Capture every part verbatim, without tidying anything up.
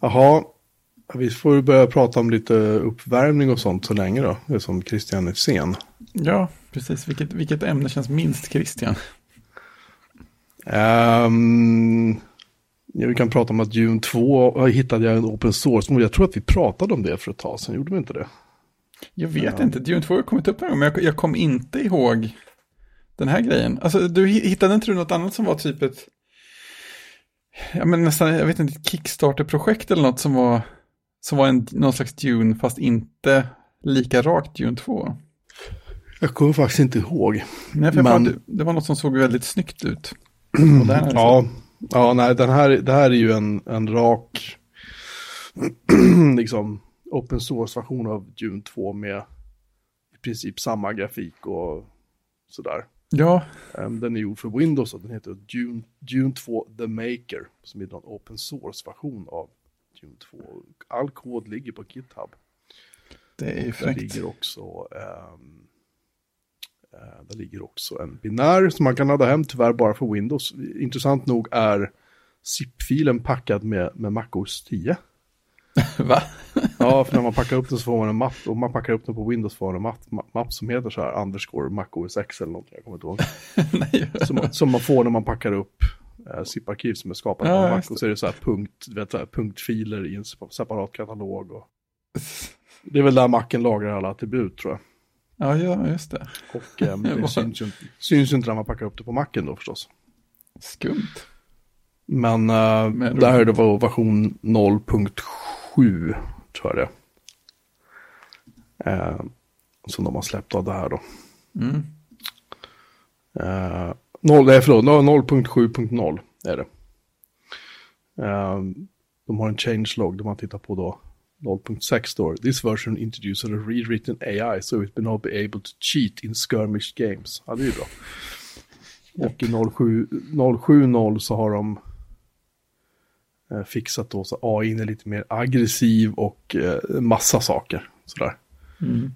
Jaha, vi får börja prata om lite uppvärmning och sånt så länge då. Det är som Christian är sen. Ja, precis. Vilket, vilket ämne känns minst Christian? Um, ja, vi kan prata om att Dune två hittade jag en open source. Jag tror att vi pratade om det för ett tag sedan. Gjorde vi inte det? Jag vet ja. inte. Dune två har kommit upp en gång, men jag, jag kom inte ihåg den här grejen. Alltså, du hittade inte du något annat som var typ ett... Ja, men nästan, jag vet inte, ett Kickstarter-projekt eller något som var, som var en, någon slags Dune fast inte lika rakt Dune två. Jag kommer faktiskt inte ihåg. Nej, för men... bara, det var något som såg väldigt snyggt ut. Och den här, ja, ja, nej, den här, det här är ju en, en rak liksom open source-version av Dune två med i princip samma grafik och sådär. Ja. Den är gjord för Windows och den heter Dune, Dune två The Maker, som är en open source-version av Dune två. All kod ligger på GitHub. Det är ju fräckt. Där ligger också, um, uh, där ligger också en binär som man kan ladda hem, tyvärr bara för Windows. Intressant nog är zip-filen packad med, med Mac O S tio. Va? Ja, för när man packar upp den så får man en mapp. Och man packar upp den på Windows får man en mapp, mapp som heter så här underscore Mac O S X eller någonting. Jag kommer inte ihåg. Nej. Som, som man får när man packar upp eh, zip-arkiv som är skapat ja, på Mac. Och så är det så här, punkt, vet, så här punktfiler i en separat katalog. Och... Det är väl där Macen lagrar alla attribut, tror jag. Ja, ja just det. Och eh, det bara... syns, ju, syns ju inte när man packar upp det på Macen då förstås. Skumt. Men, eh, Men där är det var version noll punkt sju. Tror jag det. Eh, som de har släppt av det här då. Mm. Eh, noll, nej förlåt, noll punkt sju punkt noll är det. Eh, de har en changelog där man tittar på då. noll punkt sex då. This version introduces a rewritten A I so it will not be able to cheat in skirmish games. Ja, det är ju bra. Och i noll punkt sju punkt noll så har de fixat då så A I är lite mer aggressiv och eh, massa saker sådär. Mm.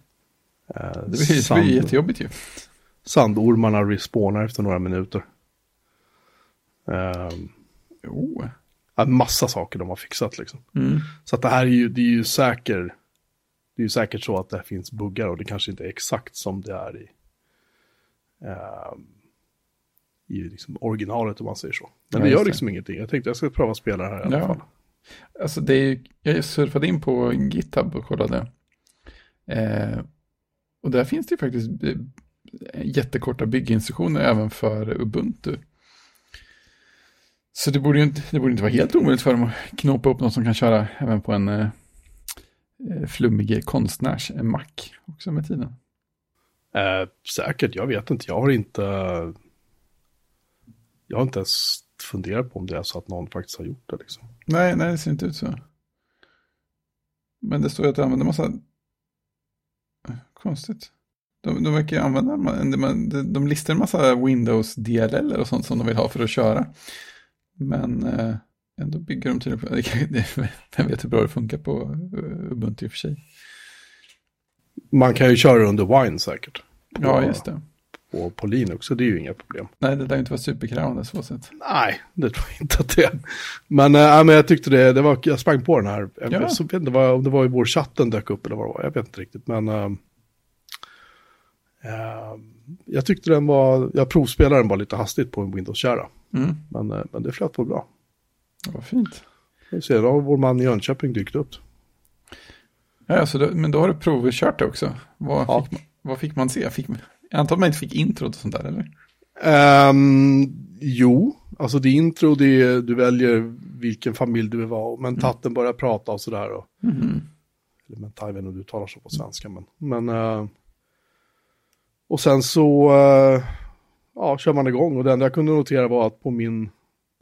Eh, det blir sand... jättejobbigt ju. Sandormarna respawnar efter några minuter. Eh, jo. En massa saker de har fixat liksom. Mm. Så att det här är ju, det är ju säker, det är ju säkert så att det finns buggar och det kanske inte är exakt som det är i eh, i liksom originalet om man säger så. Men ja, det gör liksom det. Ingenting. Jag tänkte jag ska prova att spela här i alla ja. fall. Alltså det är, jag surfade in på GitHub och kollade. Eh, och där finns det ju faktiskt jättekorta bygginstruktioner även för Ubuntu. Så det borde ju inte, det borde inte vara helt omöjligt för dem att knåpa upp något som kan köra även på en eh, flummig konstnärs-Mac också med tiden. Eh, säkert, jag vet inte. Jag har inte... Jag har inte ens funderat på om det är så att någon faktiskt har gjort det. Liksom. Nej, nej, det ser inte ut så. Men det står ju att de använder massa... Konstigt. De, de verkar ju använda... De listar en massa Windows D L L och sånt som de vill ha för att köra. Men ändå bygger de till... Jag vet hur bra det funkar på Ubuntu i och för sig. Man kan ju köra under Wine säkert. På... Ja, just det. På, på Linux, så det är ju inga problem. Nej, det där inte var superkrävande så sätt. Nej, det tror jag inte att det är. Men, äh, men jag tyckte det, det var, jag sprang på den här. Jag ja. så, det var, om det var i vår chatten dök upp eller vad det var, jag vet inte riktigt. Men äh, äh, jag tyckte den var, jag provspelade den bara lite hastigt på en Windows-kära. Mm. Men, äh, men det flöt på bra. Vad fint. Jag ser, då har vår man i Jönköping dykt upp. Ja, så då, men då har du provkört det också. Vad, ja. fick, man, vad fick man se? Fick man... Jag antar att man inte fick intro och sånt där, eller? Um, jo, alltså det intro, det är, du väljer vilken familj du vill vara. Men tatten mm. börjar prata och sådär. Och, mm. Eller men tajven och du talar så på svenska. Men, men, uh, och sen så uh, ja, kör man igång. Och det enda jag kunde notera var att på min,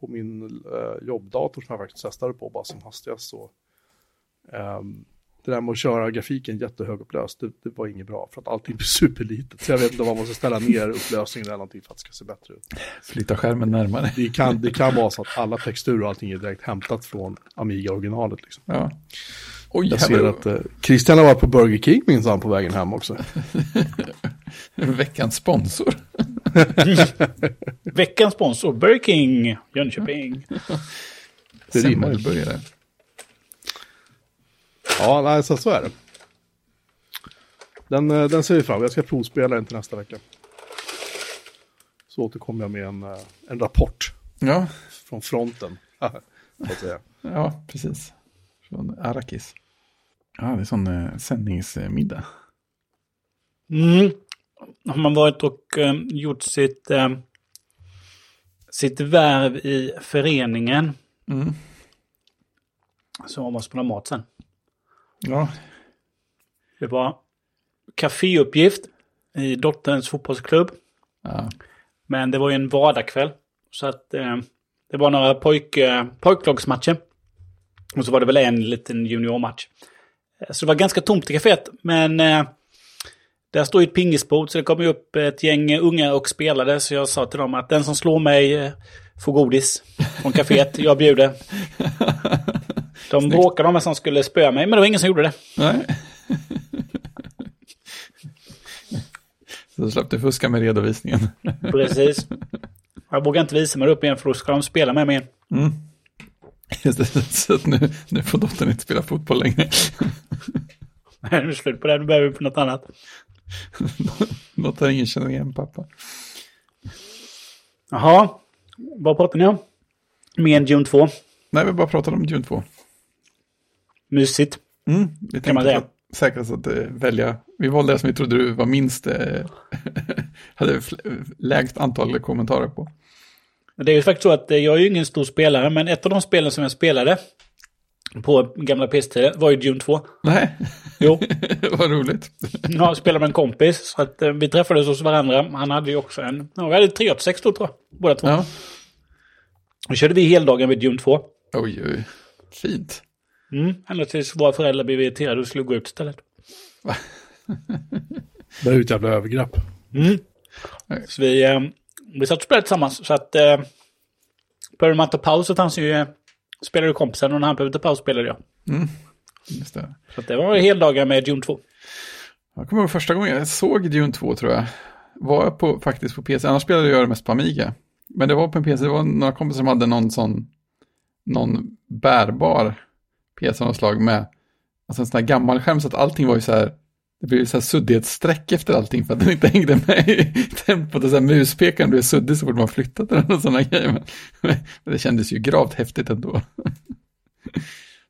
på min uh, jobbdator som jag faktiskt testade på, bara som hastigast så... Um, Det där med att köra grafiken jättehögupplöst, det, det var inget bra för att allting blir superlitet. Så jag vet inte om man måste ställa ner upplösningen eller någonting för att det ska se bättre ut. Flytta skärmen närmare. Det kan, det kan vara så att alla texturer och allting är direkt hämtat från Amiga-originalet. Liksom. Ja. Oj, jag ser att eh, Christian har varit på Burger King minsann på vägen hem också. Veckans sponsor. Veckans sponsor, Burger King, Jönköping. Det rimmar ju. Ja, nej, så, så är det. Den, den ser vi fram. Jag ska provspela den till nästa vecka. Så återkommer jag med en, en rapport. Ja. Från fronten. Så att säga. Ja, precis. Från Arrakis. Ja, det är en sån eh, sändningsmiddag. Mm. Har man varit och eh, gjort sitt, eh, sitt värv i föreningen. Mm. Så har man spelat mat sen. Ja. Det var kaféuppgift i dotterns fotbollsklubb. Ja. Men det var ju en vardagkväll. Så att eh, det var några pojk, eh, pojklagsmatcher. Och så var det väl en liten juniormatch. Så det var ganska tomt i kaféet. Men eh, där står ju ett pingisbord. Så det kom ju upp ett gäng unga och spelade. Så jag sa till dem att den som slår mig eh, får godis från kaféet. Jag bjuder. De bråkade om vem som skulle spöa mig. Men det var ingen som gjorde det. Nej. Så du slapp du fuska med redovisningen. Precis. Jag vågar inte visa mig upp igen. För då ska de spela med mig igen. Mm. Så att nu, nu får dottern inte spela fotboll längre. Nej, nu är slut på det. Nu behöver vi på något annat. Något har ingen känner igen, pappa. Jaha. Vad pratar ni om? Med Dune två. Nej, vi bara pratade om Dune två. Mysigt. Mm, vi kan man säga. Säkrast att välja. Vi valde det som vi trodde du var minst eh, hade lägst antal kommentarer på. Det är ju faktiskt så att jag är ju ingen stor spelare, men ett av de spelen som jag spelade på gamla P S tio var ju Dune två. Nej, jo. Vad roligt. Jag spelade med en kompis, så att vi träffades hos varandra. Han hade ju också en, ja, vi hade tre åttiosex då tror jag, båda två. Ja. Då körde vi heldagen vid Dune två. Oj, oj. Fint. Mm, ända tills våra föräldrar blev irriterade och skulle gå ut istället. Va? Det är ju ett jävla övergrepp. Mm. Så vi... Eh, Vi satt och spelade tillsammans, så att eh, började man ta paus så fanns ju eh, spelade kompisen och när han behövde ta paus spelade jag. Mm, just det. Så att det var hel dagar med Dune två. Jag kommer ihåg första gången jag såg Dune två tror jag. Var jag på, faktiskt på P C, annars spelade jag det mest på Amiga. Men det var på en P C, det var några kompisar som hade någon sån någon bärbar P C av slag med alltså en sån här gammal skärm så att allting var ju så här. Det blev så här suddighetssträck efter allting för att den inte hängde med i tempot. Och så här muspekaren blev suddig så fort man flyttade den och sådana grejer. Men, men det kändes ju gravt häftigt ändå.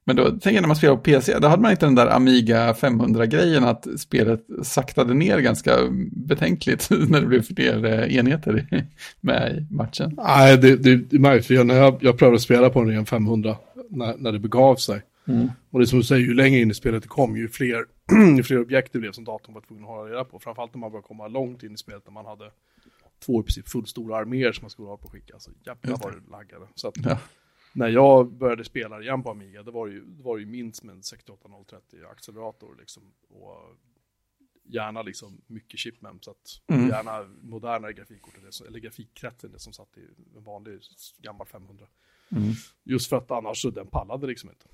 Men då tänker jag när man spelar på P C, då hade man inte den där Amiga femhundra-grejen att spelet saktade ner ganska betänkligt när det blev fler enheter med i matchen. Nej, det, det, det märks ju när jag, jag prövade att spela på en ren femhundra när, när det begav sig. Mm. Och det som du säger, ju längre in i spelet det kom, ju fler, ju fler objekt det blev som datorn var tvungen att hålla reda på. Framförallt när man började komma långt in i spelet när man hade två i princip fullstora arméer som man skulle ha på att skicka. Alltså jävla var det laggade. Så att, ja. När jag började spela igen på Amiga, det var ju, det var ju minst med en sextioåtta noll trettio-accelerator liksom, och gärna liksom mycket chipmem. Så att mm. gärna modernare grafikkort eller grafikkretsen, det som satt i en vanlig gammal femhundra. Mm. Just för att annars så den pallade liksom inte.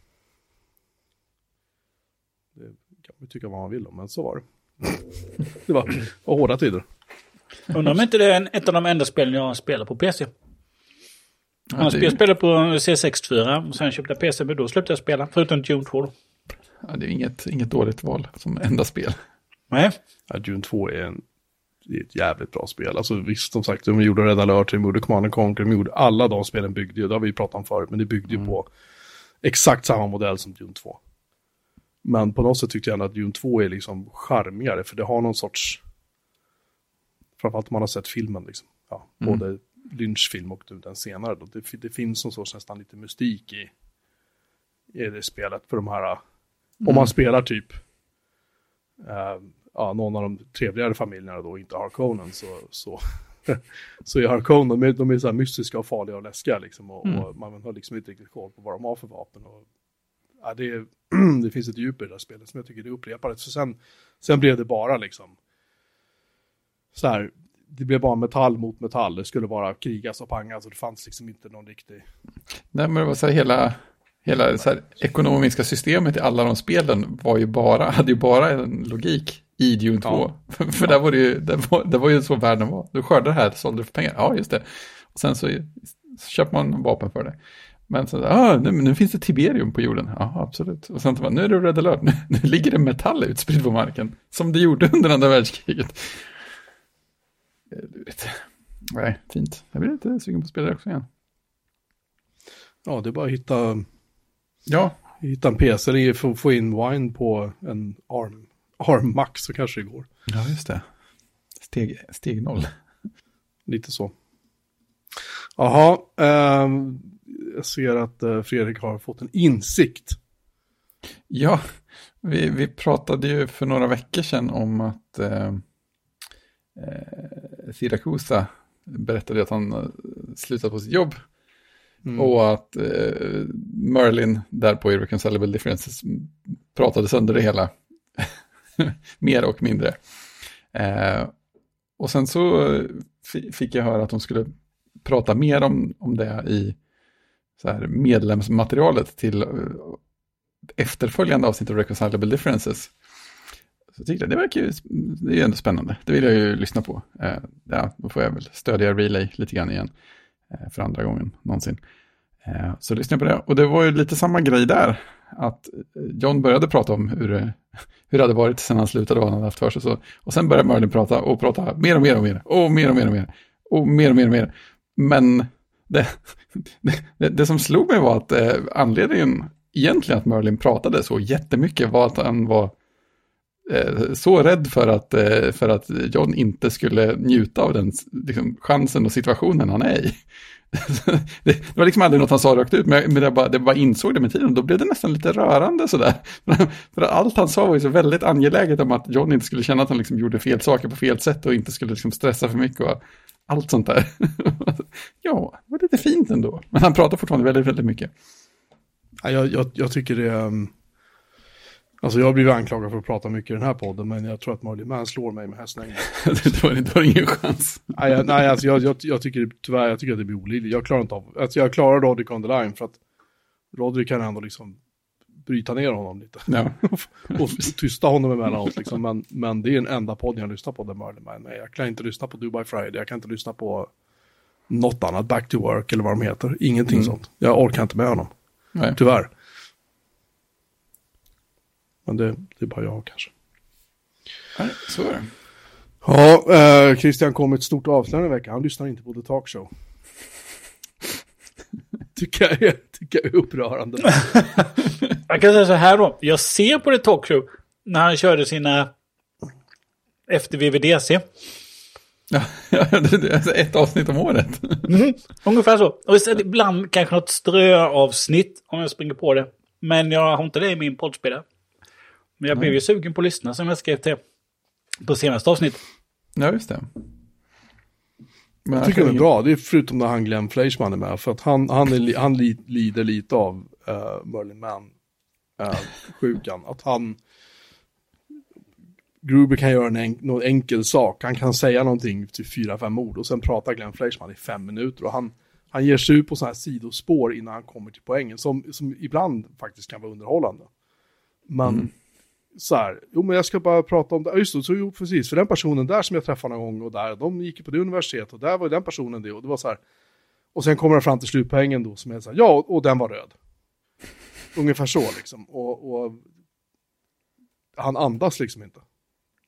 Det kan man tycka vad man vill om, men så var det. Det var hårda tider. Undrar om inte det är en, ett av de enda spelen jag spelar på P C. Ja, jag det... spelade på C sextiofyra och sen köpte jag P C, men då släppte jag spela, förutom Dune två då. Ja, det är inget, inget dåligt val som enda spel. Nej. Ja, Dune två är, en, är ett jävligt bra spel. Alltså visst, som sagt, de gjorde Red Alert, de gjorde Command and Conquer, de gjorde alla de spelen byggde ju, det har vi ju pratat om förut, men det byggde ju mm. på exakt samma modell som Dune två. Men på något sätt tyckte jag att Dune två är liksom charmigare. För det har någon sorts... Framförallt man har sett filmen. Liksom. Ja, mm. Både Lynch film och den senare. Då. Det, det finns någon sorts nästan lite mystik i, i det spelet. För de här... Mm. Om man spelar typ... Eh, ja, någon av de trevligare familjerna då inte Harkonnen. Så, så, så är Harkonnen... De är, de är så här mystiska och farliga och läskiga. Liksom, och, mm. och man har liksom inte riktigt koll på vad de har för vapen och... Ja, det, är, det finns ett djup i det där spelet som jag tycker det upprepades. Så sen, sen blev det bara liksom så här, det blev bara metall mot metall. Det skulle bara krigas och pangas och det fanns liksom inte någon riktig... Nej, men det var så här, hela, hela så här, ekonomiska systemet i alla de spelen var ju bara, hade ju bara en logik i Dune två. Ja. för för ja. där var det ju, där var, där var ju så världen var. Du skördade det här, sålde för pengar. Ja, just det. Och sen så, så köper man vapen för det. Men så ah, nu, nu finns det Tiberium på jorden. Ja, absolut. Och sen bara, nu är det Red Alert. Nu, nu ligger det metall utspridd på marken. Som det gjorde under andra världskriget. Nej, fint. Jag blir lite sugen på att spela det också igen. Ja, det är bara att hitta, ja. hitta en P C för att få in Wine på en ARM, ARM Max så kanske det går. Ja, just det. Steg, steg noll. Lite så. Jaha, eh, jag ser att eh, Fredrik har fått en insikt. Ja, vi, vi pratade ju för några veckor sedan om att eh, eh, Siracusa berättade att han slutat på sitt jobb. Mm. Och att eh, Merlin där på Irreconcilable Differences pratade sönder det hela. Mer och mindre. Eh, och sen så f- fick jag höra att de skulle prata mer om, om det i så här medlemsmaterialet till eh, efterföljande avsnitt av Irreconcilable Differences. Så tyckte jag, det verkar ju, det är ju ändå spännande. Det vill jag ju lyssna på. Eh, ja, då får jag väl stödja Relay lite grann igen. För andra gången någonsin. Så lyssnade jag på det. Och det var ju lite samma grej där. Att John började prata om hur, hur det hade varit sen han slutade. Vad han hade haft för sig. Så. Och sen började Merlin prata och prata mer och mer och mer. Och mer och mer och mer. Och mer och mer och mer. Men det, det, det som slog mig var att eh, anledningen egentligen att Merlin pratade så jättemycket var att han var eh, så rädd för att, eh, för att John inte skulle njuta av den liksom, chansen och situationen han är i. Det, det var liksom aldrig något han sa rakt ut, men, jag, men jag bara, det bara insåg det med tiden. Då blev det nästan lite rörande sådär. För allt han sa var ju så väldigt angeläget om att John inte skulle känna att han liksom gjorde fel saker på fel sätt och inte skulle liksom stressa för mycket och allt sånt där. Ja, det var lite fint ändå. Men han pratar fortfarande väldigt, väldigt mycket. Ja, jag, jag, jag tycker det... Um... Alltså jag har blivit anklagad för att prata mycket i den här podden, men jag tror att Molly Mann slår mig med hästnäggen. Du har ingen chans. Nej, jag, nej alltså jag, jag, jag tycker tyvärr jag tycker att det blir olidligt. Jag klarar inte av, alltså jag klarar Roderick on the line för att Roderick kan ändå liksom bryta ner honom lite. Ja. och, och tysta honom emellanåt liksom. Men, men det är en enda podd jag lyssnar på där Molly Mann. Nej, jag kan inte lyssna på Dubai Friday, jag kan inte lyssna på något annat, Back to Work eller vad de heter. Ingenting mm. sånt. Jag orkar inte med honom. Nej. Tyvärr. Men det, det är bara jag kanske. Nej, så är det. Ja, eh, Christian kom med ett stort avslöjande i veckan. Han lyssnar inte på The Talk Show. tycker, jag, tycker jag är upprörande. Jag kan säga så här då. Jag ser på The Talk Show när han körde sina efter V V D C. Ja, alltså ett avsnitt om året. mm, ungefär så. Och så ibland kanske något ströavsnitt om jag springer på det. Men jag har inte det i min poddspelare. Men jag blev ju sugen på att lyssna som jag skrev till på senaste avsnitt. Ja, just det. Men jag tycker det är bra. Det är förutom när han Glenn Fleischman är med. För att han, han, är, han li, lider lite av uh, Merlin Mann-sjukan. Uh, att han... Gruber kan göra en en, någon enkel sak. Han kan säga någonting till fyra, fem ord. Och sen pratar Glenn Fleischman i fem minuter. Och han, han ger sig ut på sådana här sidospår innan han kommer till poängen. Som, som ibland faktiskt kan vara underhållande. Men mm. så här, jo men jag ska bara prata om det, just det, så jo precis, för den personen där som jag träffade någon gång och där, de gick på det universitet och där var den personen det och det var så här. Och sen kommer jag fram till slutpoängen då som är så här, ja och, och den var röd. Ungefär så liksom, och, och han andas liksom inte.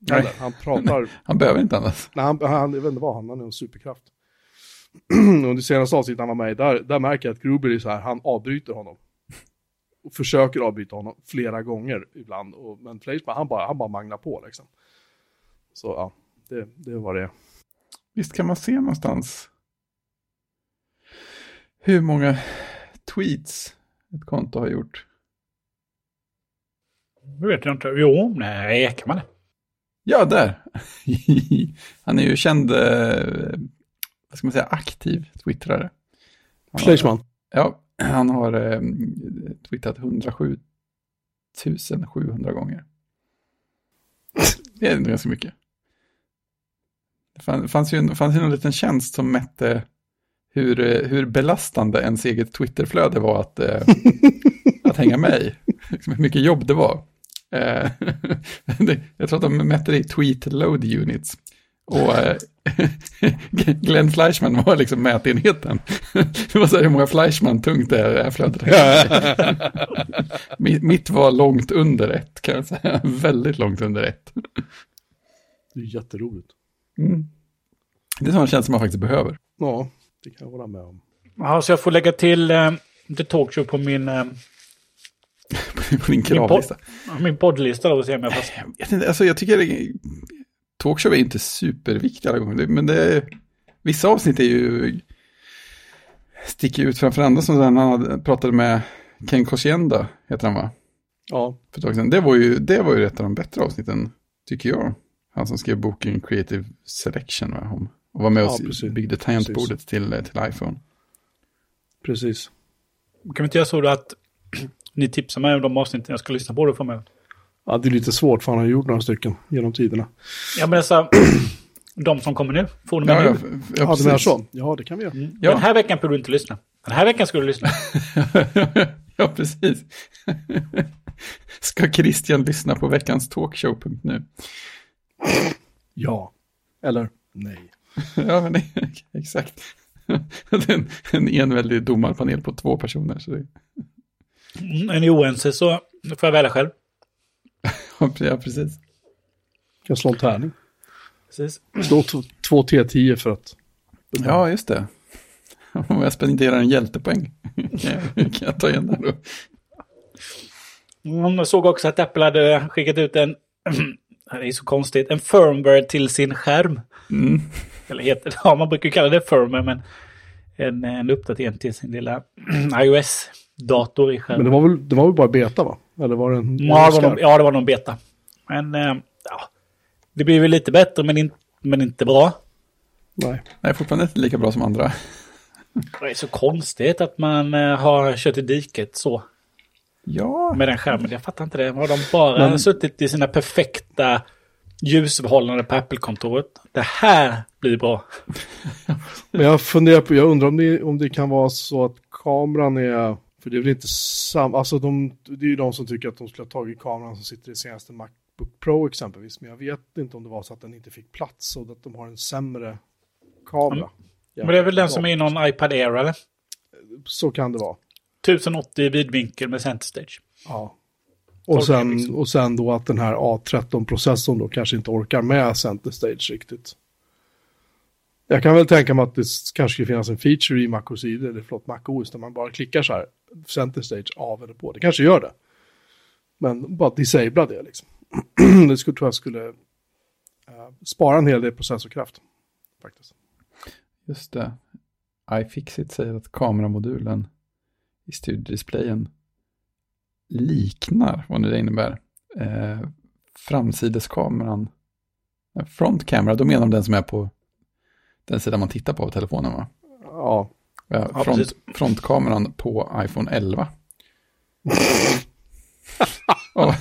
Nej. Eller, han pratar. Han behöver inte andas. Nej, han, han, jag vet inte vad, han har en superkraft. Och det senaste avsnittet han var med där, där märker jag att Gruber är så här, han avbryter honom. Och försöker avbryta honom flera gånger ibland. Och, men Fleischman, han bara, han bara manglar på liksom. Så ja, det, det var det. Visst kan man se någonstans hur många tweets ett konto har gjort? Det vet jag inte. Jo, nej, kan man det? Ja, där. Han är ju känd, vad ska man säga, aktiv twittrare. Fleischman? Ja. Han har eh, twittrat hundrasju tusen sjuhundra gånger. Det är ganska mycket. Det fann, fanns, ju en, fanns ju en liten tjänst som mätte hur, hur belastande ens eget Twitterflöde var att, eh, att hänga med i. Liksom hur mycket jobb det var. Eh, det, jag tror att de mätte det i tweet load units. Och Glenn Fleischman var liksom mätenheten. Det var så här, hur många Fleischman tungt det är flödet. Mitt var långt under ett, kan jag säga. Väldigt långt under ett. Det är jätteroligt. Mm. Det är sådana känslor man faktiskt behöver. Ja, det kan jag hålla med om. Ja, så jag får lägga till eh, The Talk Show på min... Eh... på din kravlista. Min, pod- min poddlista då, ser jag med fast. Jag tänkte, alltså jag tycker det, talkshow är inte superviktig alla gånger, men det, vissa avsnitt är ju sticker ut framför andra, som den han pratade med Ken Kosienda, heter han va? Ja. För ett tag sedan. Det var ju, det var ju ett av de bättre avsnitten, tycker jag. Han som skrev boken Creative Selection va? Hon, och var med och ja, byggde tangentbordet till, till iPhone. Precis. Kan vi inte göra så då att ni tipsar mig om de avsnitten jag ska lyssna på det för mig? Ja, det är lite svårt för han har gjort några stycken genom tiderna. Ja, men alltså, de som kommer nu, får de med ja, nu? Ja, ja, ja, det är så. Ja, det kan vi göra. Mm. Ja. Den här veckan får du inte lyssna. Den här veckan ska du lyssna. Ja, precis. Ska Christian lyssna på veckans talkshow punkt nu? Ja. Eller? Nej. Ja, men nej, exakt. Det är en, en enväldig domarpanel på två personer. Så det... Är ni oense så får jag välja själv. Ja, precis. Kan slå en tärning. Precis. Slå t- två T tio för att... Ja, just det. Om jag spenderar en hjältepoäng kan jag ta igen den då. Jag såg också att Apple hade skickat ut en... Det är så konstigt. En firmware till sin skärm. Mm. Eller heter det. Ja, man brukar kalla det firmware, men en, en uppdatering till sin lilla iOS dator i själv. Men det var väl det var väl bara beta va? Eller var det en ja, det var någon, ja, det var någon beta. Men eh, ja, det blir väl lite bättre men, in, men inte bra. Nej. Nej, fortfarande inte lika bra som andra. Det är så konstigt att man eh, har kört i diket så. Ja, med den skärmen. Jag fattar inte det. Har de bara men... suttit i sina perfekta ljusförhållanden på Apple-kontoret? Det här blir bra. Men jag funderar på, jag undrar om det om det kan vara så att kameran är... För det är väl inte samma... Alltså de, det är ju de som tycker att de skulle ha tagit kameran som sitter i senaste MacBook Pro exempelvis. Men jag vet inte om det var så att den inte fick plats och att de har en sämre kamera. Mm. Men det är väl den som är i någon iPad Air, eller? Så kan det vara. tusen åttio i vidvinkel med center stage. Ja. Och sen, och sen då att den här A tretton-processorn då kanske inte orkar med center stage riktigt. Jag kan väl tänka mig att det kanske finns en feature i MacOS eller förlåt MacOS där man bara klickar så här center stage av eller på. Det kanske gör det. Men bara disabla det liksom. Det skulle tror jag skulle uh, spara en hel del processorkraft faktiskt. Just det. iFixit säger att kameramodulen i studiodisplayen liknar vad det innebär. Eh, framsideskameran. Front camera, då menar de den som är på den sidan man tittar på av telefonen va? Ja. ja front, frontkameran på iPhone elva. oh.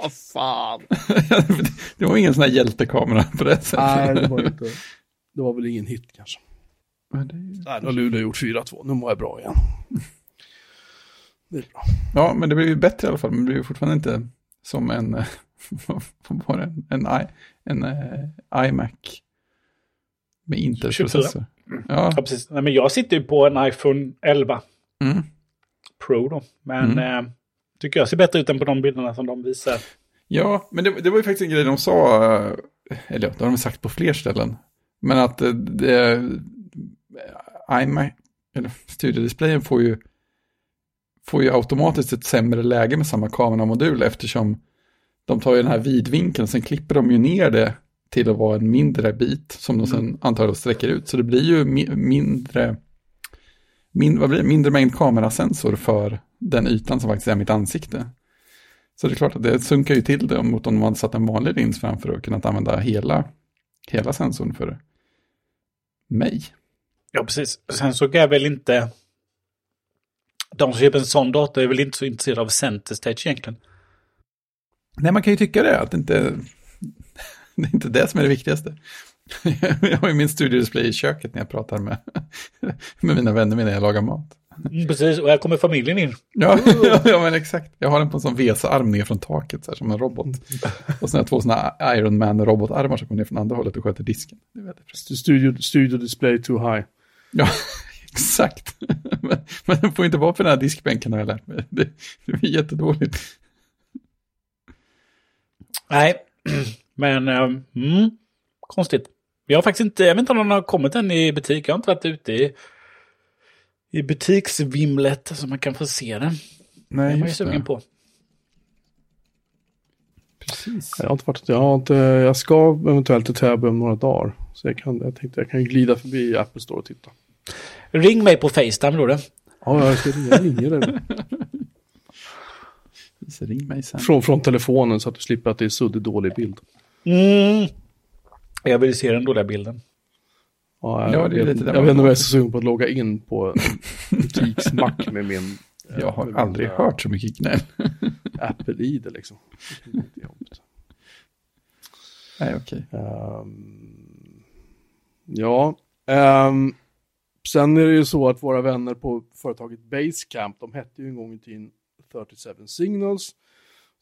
Vad fan. Det var ingen sån här hjältekamera på det sättet. Nej, det var inte. Det var väl ingen hit kanske. Men det är... Nej, då har Luleå gjort fyra två. Nu mår jag bra igen. Det är bra. Ja, men det blir ju bättre i alla fall. Men det blir ju fortfarande inte som en, en, en, en, en iMac. Med Intel-processor. Ja. Ja, precis. Nej, men jag sitter ju på en iPhone elva mm. Pro då. Men mm. eh, tycker jag ser bättre ut än på de bilderna som de visar. Ja, men det, det var ju faktiskt en grej de sa, eller det har de sagt på fler ställen. Men att det, iMac, eller studiodisplayen får ju, får ju automatiskt ett sämre läge med samma kameramodul eftersom de tar ju den här vidvinkeln, sen klipper de ju ner det till att vara en mindre bit som de sen antagligen sträcker ut. Så det blir ju mi- mindre, min- vad blir det? mindre mängd kamerasensor för den ytan som faktiskt är mitt ansikte. Så det är klart att det sunkar ju till det mot om man hade satt en vanlig lins framför och kunnat använda hela, hela sensorn för mig. Ja, precis. Sen så är väl inte de som köper en sån dator är väl inte så intresserade av center stage egentligen. Nej, man kan ju tycka det, att inte... Det är inte det som är det viktigaste. Jag har ju min studiodisplay i köket när jag pratar med, med mina vänner när jag lagar mat. Precis, och här kommer familjen in. Ja, ja, men exakt. Jag har den på en sån V S-arm ner från taket, så här, som en robot. Och sen har jag två såna Iron Man-robotarmar som kommer ner från andra hållet och sköter disken. Det är väldigt studio, studio display too high. Ja, exakt. Men, men det får inte vara på den här diskbänken, har jag lärt mig. Det, det blir jättedåligt. Nej, men um, mm, konstigt. Jag har faktiskt inte, jag vet inte om någon har kommit än i butik. Jag har inte varit ute i, i butiksvimlet så man kan få se den. Nej, jag var ju sugen på. Precis. Jag har inte varit, jag har inte, jag ska eventuellt till Täby om några dagar. Så jag kan, jag tänkte jag kan glida förbi Apple Store och titta. Ring mig på FaceTime då det. Ja, jag ska ringa, jag ringer det. Så ring mig sen. Från, från telefonen så att du slipper att det är suddig dålig bild. Mm. Jag vill se den dåliga bilden. Ja, jag, ja, det är lite jag, jag vet inte om jag är så sugen på att logga in på butiksmack med min... Jag har aldrig min, hört så mycket knäll. Apple-I D liksom. Nej, okej. Okay. Um, ja. Um, sen är det ju så att våra vänner på företaget Basecamp, de hette ju en gång i tiden trettiosju Signals,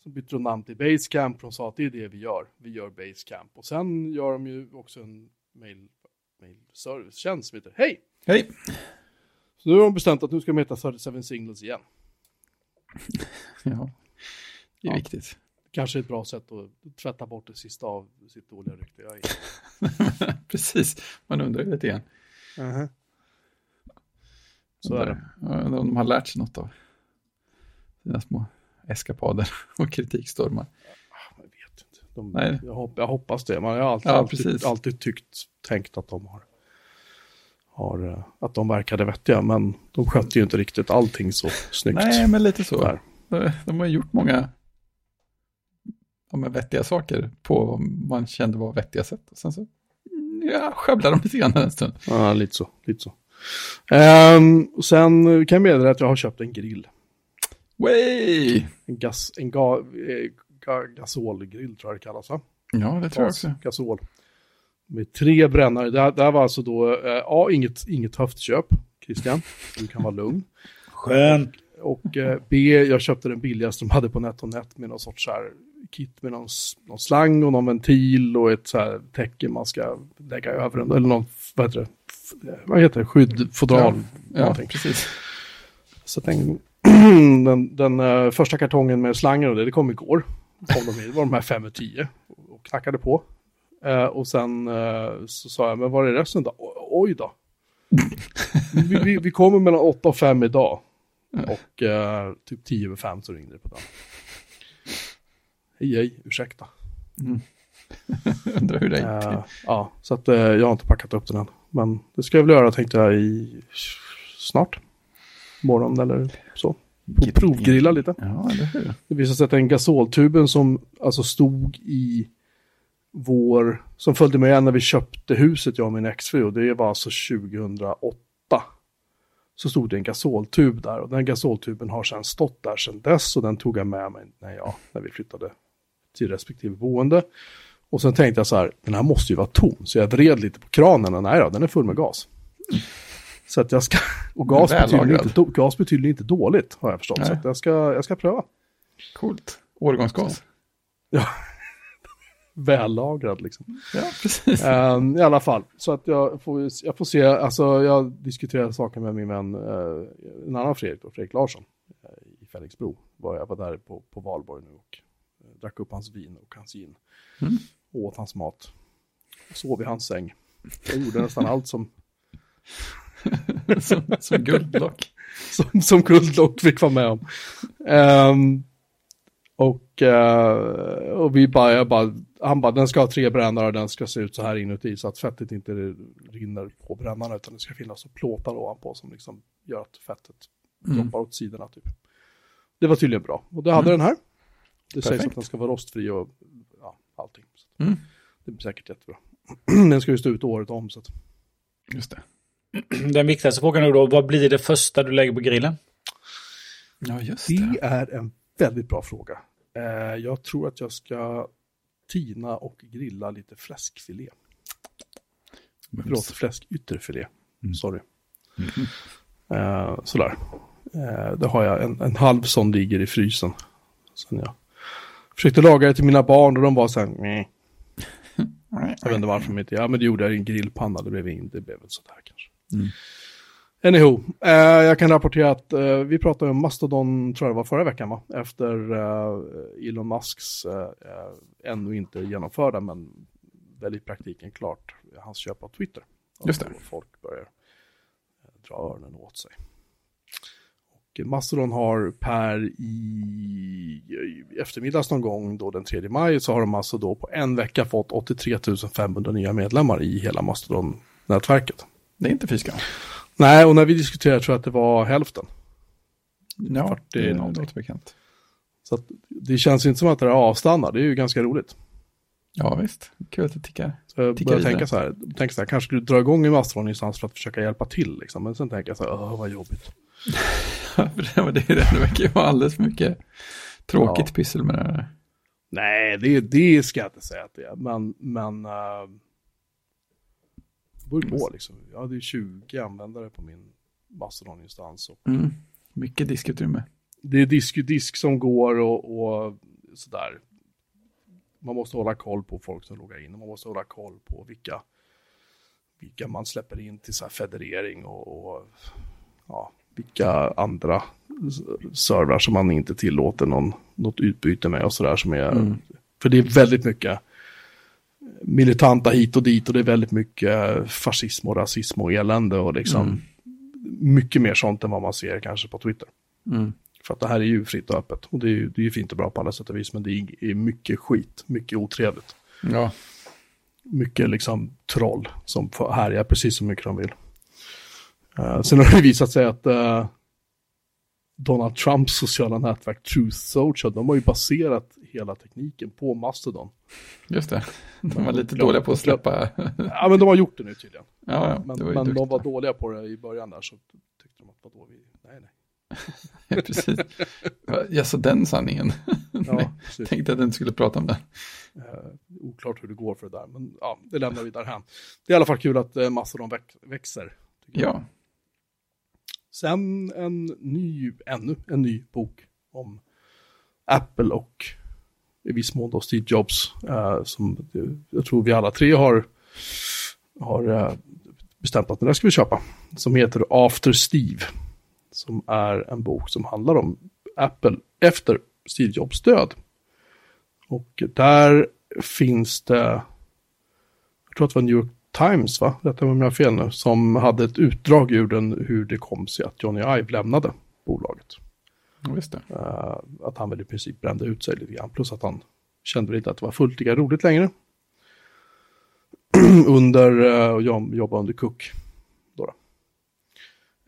som bytte namn till Basecamp. De sa att det är det vi gör. Vi gör Basecamp. Och sen gör de ju också en mail, mailservice-tjänst som heter Hej! Hej! Så nu har de bestämt att nu ska de heta trettiosju Signals igen. Ja, det är ja. viktigt. Kanske ett bra sätt att tvätta bort det sista av sitt dåliga rykte. Precis, man undrar ju lite igen. Uh-huh. Så undrar, är det. Undrar om de har lärt sig något av sina små eskapader och kritikstormar. Jag vet inte. De, Nej. Jag, hopp, jag hoppas det. Man har alltid, ja, alltid, alltid tyckt, tänkt att de har, har att de verkade vettiga, men de skötte ju inte riktigt allting så snyggt. Nej, men lite så. Där. De, de har gjort många de är vettiga saker på vad man kände var vettiga sätt. Och sen så ja, skävlar de lite grann en stund. Ja, lite så. Lite så. Um, och sen kan jag meddela att jag har köpt en grill. Way! En, gas, en ga, ga, gasolgrill tror jag det kallas. Va? Ja, det gas, tror jag också. Gasol. Med tre brännare. Det här, det här var alltså då, eh, A, inget, inget höftköp, Christian. Du kan vara lugn. Skön. Och, och eh, B, jag köpte den billigaste de hade på NetOnNet med någon sorts här kit med någon, någon slang och någon ventil och ett så här täcke man ska lägga över den. Eller någon, vad heter det? Vad heter det? Skyddfodral. Ja, ja, precis. Så den... Den, den uh, första kartongen med slangen och det, det kom igår. Kom de med, det var de här fem och tio och knackade på. Uh, och sen uh, så sa jag, men var är resten då? O- oj då. vi, vi, vi kommer mellan åtta och fem idag. Mm. Och uh, typ tio över fem så ringde det på den. Hej, hej, ursäkta. Mm. Undrar hur det gick. Uh, ja, så att uh, jag har inte packat upp den än. Men det ska jag väl göra, tänkte jag, i snart. Morgon eller så. Och provgrilla lite. Ja, eller hur? Det visade sig att den gasoltuben som alltså stod i vår... Som följde med när vi köpte huset, jag och min exfru. Och det var alltså tjugohundraåtta. Så stod det en gasoltub där. Och den gasoltuben har sedan stått där sedan dess. Och den tog jag med mig när, jag, när vi flyttade till respektive boende. Och sen tänkte jag så här, den här måste ju vara tom. Så jag vred lite på kranen. Och nej då, den är full med gas. Så att jag ska, och gas betyder, inte, gas betyder inte dåligt, har jag förstått. Nej. Så att jag ska, jag ska pröva. Coolt. Årgångsgas. Ja. Vällagrad liksom. Ja, precis. Um, I alla fall. Så att jag får, jag får se, alltså jag diskuterar saker med min vän, uh, en annan Fredrik, då, Fredrik Larsson, uh, i Felixbro. Var jag var där på, på Valborg nu och uh, drack upp hans vin och hans gin. Mm. Och åt hans mat. Och sov i hans säng. Jag gjorde nästan allt som... som, som guldlock som, som guldlock fick vara med om um, och uh, och vi bara, jag bara han bara, den ska ha tre brännare och den ska se ut så här inuti så att fettet inte rinner på brännarna utan det ska finnas så plåtar ovanpå som liksom gör att fettet mm. droppar åt sidorna typ. Det var tydligen bra och det hade mm. den här det Perfekt. Sägs att den ska vara rostfri och ja, allting så mm. det blir säkert jättebra. Den ska ju stå ut året om så att... just det. Den viktigaste frågan är då, vad blir det första du lägger på grillen? Ja, just det. Det är en väldigt bra fråga. Eh, jag tror att jag ska tina och grilla lite fläskfilé. Förlåt, fläskytterfilé. Mm. Sorry. Mm. Eh, sådär. Eh, då har jag en, en halv sån ligger i frysen. Sen jag försökte laga det till mina barn och de var så här. Nej. Jag vet inte varför de inte. Ja, men det gjorde jag i en grillpanna. Det blev inte, det blev väl sådär kanske. Mm. Anyhow, eh, jag kan rapportera att eh, vi pratade om Mastodon, tror jag det var förra veckan va? Efter eh, Elon Musks eh, ännu inte genomförda men väl i praktiken klart hans köp av Twitter. Just det. Folk börjar dra öronen åt sig. Och Mastodon har per i, i eftermiddags någon gång då den tredje maj så har de alltså då på en vecka fått åttiotre tusen femhundra nya medlemmar i hela Mastodon-nätverket. Det är inte fiska. Nej, och när vi diskuterade tror jag att det var hälften. Ja, fyrtio, det är något bekant. Så att det känns inte som att det avstannar. Det är ju ganska roligt. Ja, visst. Kul att det tickar. Så jag tickar började tänka så, här, tänka så här, kanske du drar igång en Mastodon någonstans för att försöka hjälpa till. Liksom. Men sen tänker jag så här, åh, vad jobbigt. Det är det, det verkar ju vara alldeles mycket tråkigt ja. Pyssel med det här. Nej, det, det ska jag inte säga att det är. Men... men uh... På, liksom. Jag hade ju tjugo användare på min Mastodon-instans. Och... Mm. Mycket diskutrymme. Det är disk, disk som går och, och sådär. Man måste hålla koll på folk som loggar in. Och man måste hålla koll på vilka, vilka man släpper in till så här federering och, och ja, vilka andra servrar som man inte tillåter någon, något utbyte med och sådär. Som är, mm. För det är väldigt mycket... militanta hit och dit och det är väldigt mycket fascism och rasism och elände och liksom mm. mycket mer sånt än vad man ser kanske på Twitter. Mm. För att det här är ju fritt och öppet och det är ju, det är ju fint och bra på alla sätt och vis, men det är mycket skit, mycket otrevligt. Ja. Mycket liksom troll som härjar precis så mycket de vill. Uh, sen har det visat sig att uh, Donald Trumps sociala nätverk Truth Social, de har ju baserat hela tekniken på Mastodon. Just det. De var lite dåliga på att släppa. Ja, men de har gjort det nu tydligen. Ja, ja, men men de var dåliga på det i början där, så tyckte de att vad då vi... Nej, nej. Ja, precis. Ja, så den sanningen. Ja, tänkte att den skulle prata om det. Eh, oklart hur det går för det där, men ja, det lämnar vi där hem. Det är i alla fall kul att eh, Mastodon växer. Ja. Jag. Sen en ny, ännu en ny bok om Apple och i viss mån då Steve Jobs eh, som jag tror vi alla tre har, har eh, bestämt att den där ska vi köpa. Som heter After Steve. Som är en bok som handlar om Apple efter Steve Jobs död. Och där finns det, jag tror att det var New York Times va? Detta var mina fel nu. Som hade ett utdrag ur den hur det kom sig att Johnny Ive lämnade bolaget. Just det. Uh, att han väl i princip brände ut sig lite grann. Plus att han kände väl inte att det var fullt lika roligt längre. under, uh, jag jobbade under Cook. Då då.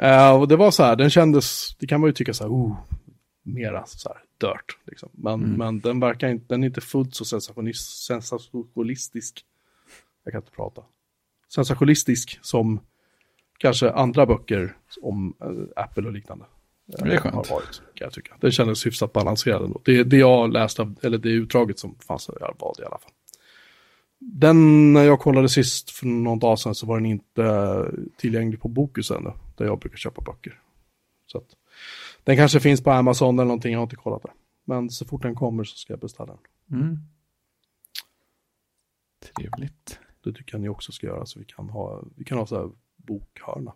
Uh, och det var så här, den kändes, det kan man ju tycka så här, oh, mera så här, dirt. Liksom. Men, mm. men den verkar inte, den är inte fullt så sensationalistisk. Jag kan inte prata. Sensationalistisk som kanske andra böcker om Apple och liknande. Det är skönt. Varit, jag tycker. Det kändes hyfsat balanserad ändå. Det, det jag läste, av, eller det utdraget som fanns var det i alla fall. Den när jag kollade sist för någon dag sedan så var den inte tillgänglig på Bokus ännu, där jag brukar köpa böcker. Så att, den kanske finns på Amazon eller någonting, jag har inte kollat det. Men så fort den kommer så ska jag beställa den. Mm. Trevligt. Det tycker jag ni också ska göra så vi kan ha, vi kan ha så här bokhörna.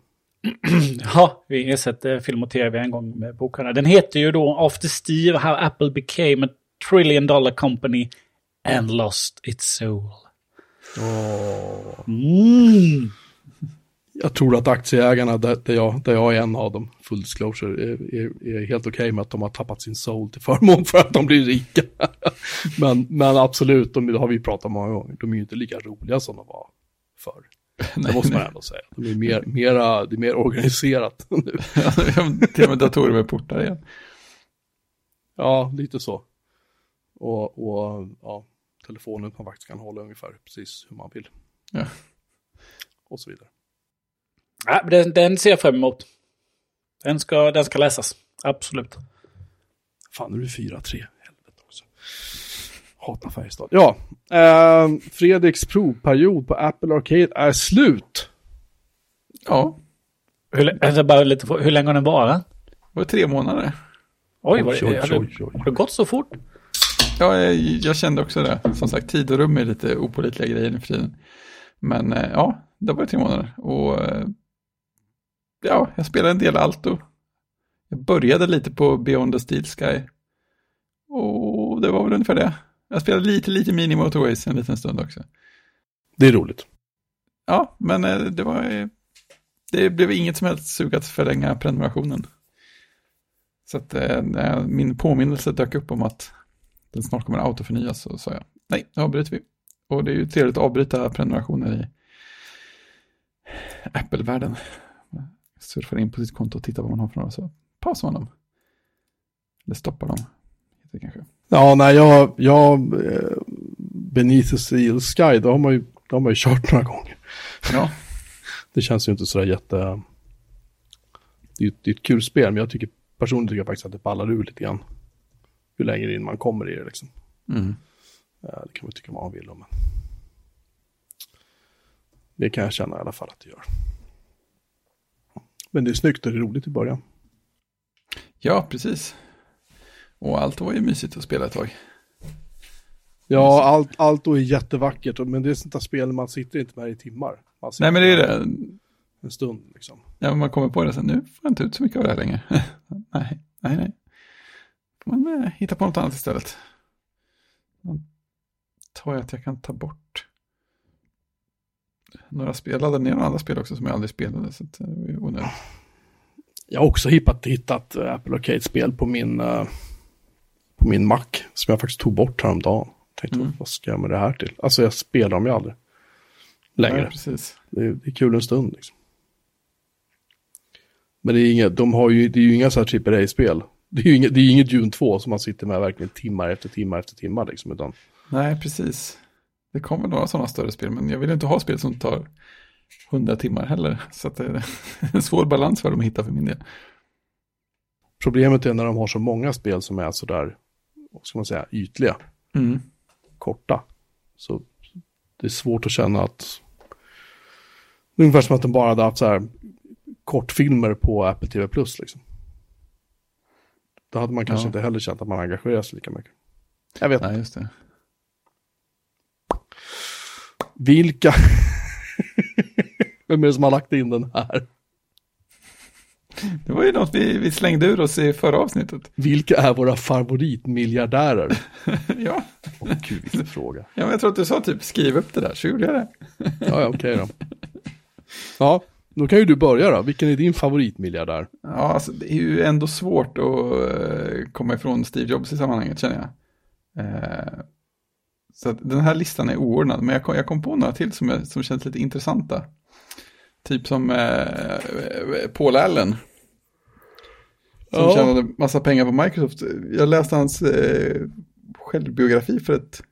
Ja, vi ersätter film och tv en gång med bokhörna. Den heter ju då After Steve, How Apple Became a Trillion Dollar Company and Lost Its Soul. Oh. Mm. Jag tror att aktieägarna, där, där, jag, där jag är en av dem, full disclosure, är, är, är helt okej med att de har tappat sin soul till förmån för att de blir rika. men, men absolut, de, det har vi pratat om många gånger, de är ju inte lika roliga som de var förr. Nej, det måste man ändå säga. De är mer, mera, det är mer organiserat nu. Till och med datorer med portar igen. Ja, lite så. Och, och ja, telefonen man faktiskt kan hålla ungefär precis hur man vill. Ja. Och så vidare. Ja, den, den ser jag fram emot. Den ska, den ska läsas. Absolut. Fan, är du fyra tre? Helvete också. Hata Färjestad. Ja, eh, Fredriks provperiod på Apple Arcade är slut. Ja. Hur, alltså bara lite, hur länge har den varit? Det var tre månader. Oj, var det, har, du, har det gått så fort? Ja, jag, jag kände också det. Som sagt, tid och rum är lite opålitliga grejer nu för tiden. Men ja, det var tre månader. Och ja, jag spelade en del alto. Jag började lite på Beyond the Steel Sky. Och det var väl ungefär det. Jag spelade lite, lite Mini Motorways en liten stund också. Det är roligt. Ja, men det var... Det blev inget som helst sug att förlänga prenumerationen. Så att eh, min påminnelse dök upp om att den snart kommer att autoförnyas, så sa jag, nej, nu avbryter vi. Och det är ju trevligt att avbryta prenumerationer i Apple-världen. Surfar in på sitt konto och tittar vad man har för några, så pausar man dem. Eller stoppar dem. Det kanske. Ja, nej, jag, jag Beneath the Seal Sky, då har man ju, då har man ju kört några gånger. Ja. Det känns ju inte sådär jätte... Det är ju ett kul spel, men jag tycker personligen tycker jag faktiskt att det ballar ur lite grann. Hur längre in man kommer i det liksom. Mm. Ja, det kan man tycka man vill om. Men... Det kan jag känna i alla fall att det gör. Men det är snyggt och det är roligt i början. Ja, precis. Och allt var ju mysigt att spela ett tag. Ja, allt, allt är jättevackert. Men det är sånt där spel man sitter inte med i timmar. Nej, men det är det. En stund liksom. Ja, men man kommer på det sen. Nu får jag inte ut så mycket av det här längre. nej, nej, nej. Man eh, hittar på något annat istället. Då tar jag att jag kan ta bort några spel. Laddade ner några andra spel också som jag aldrig spelade. Så att det är onödigt. Jag har också hittat, hittat Apple Arcade-spel på min, uh, på min Mac. Som jag faktiskt tog bort häromdagen. Tänkte, mm. vad ska jag med det här till? Alltså jag spelar dem ju aldrig. Längre. Nej, precis. Det är, det är kul en stund liksom. Men det är inga, de har ju, det är ju inga så här triple A-spel. Det är ju inget, det är inget Dune två som man sitter med verkligen timmar efter timmar efter timmar liksom, utan... Nej, precis. Det kommer några sådana större spel, men jag vill inte ha spel som tar hundra timmar heller. Så att det är en svår balans för dem att hitta för min del. Problemet är när de har så många spel som är så där, vad ska man säga, ytliga. Mm. Korta. Så det är svårt att känna att... Ungefär som att de bara hade haft så här kortfilmer på Apple T V plus liksom. Då hade man kanske ja. inte heller känt att man engagerar sig lika mycket. Jag vet Nej, just det. Vilka... Vem är det som har lagt in den här? Det var ju något vi, vi slängde ur oss i förra avsnittet. Vilka är våra favoritmiljardärer? ja. Åh, gud, vilken fråga. Ja, men jag tror att du sa typ skriv upp det där, så gjorde jag det. ja, ja okej okay då. Ja, då kan ju du börja då. Vilken är din favoritmiljardär? Ja, alltså, det är ju ändå svårt att komma ifrån Steve Jobs i sammanhanget, känner jag. Så att den här listan är oordnad, men jag kom, jag kom på några till som, är, som känns lite intressanta. Typ som eh, Paul Allen. Som ja. tjänade massa pengar på Microsoft. Jag läste hans eh, självbiografi för ett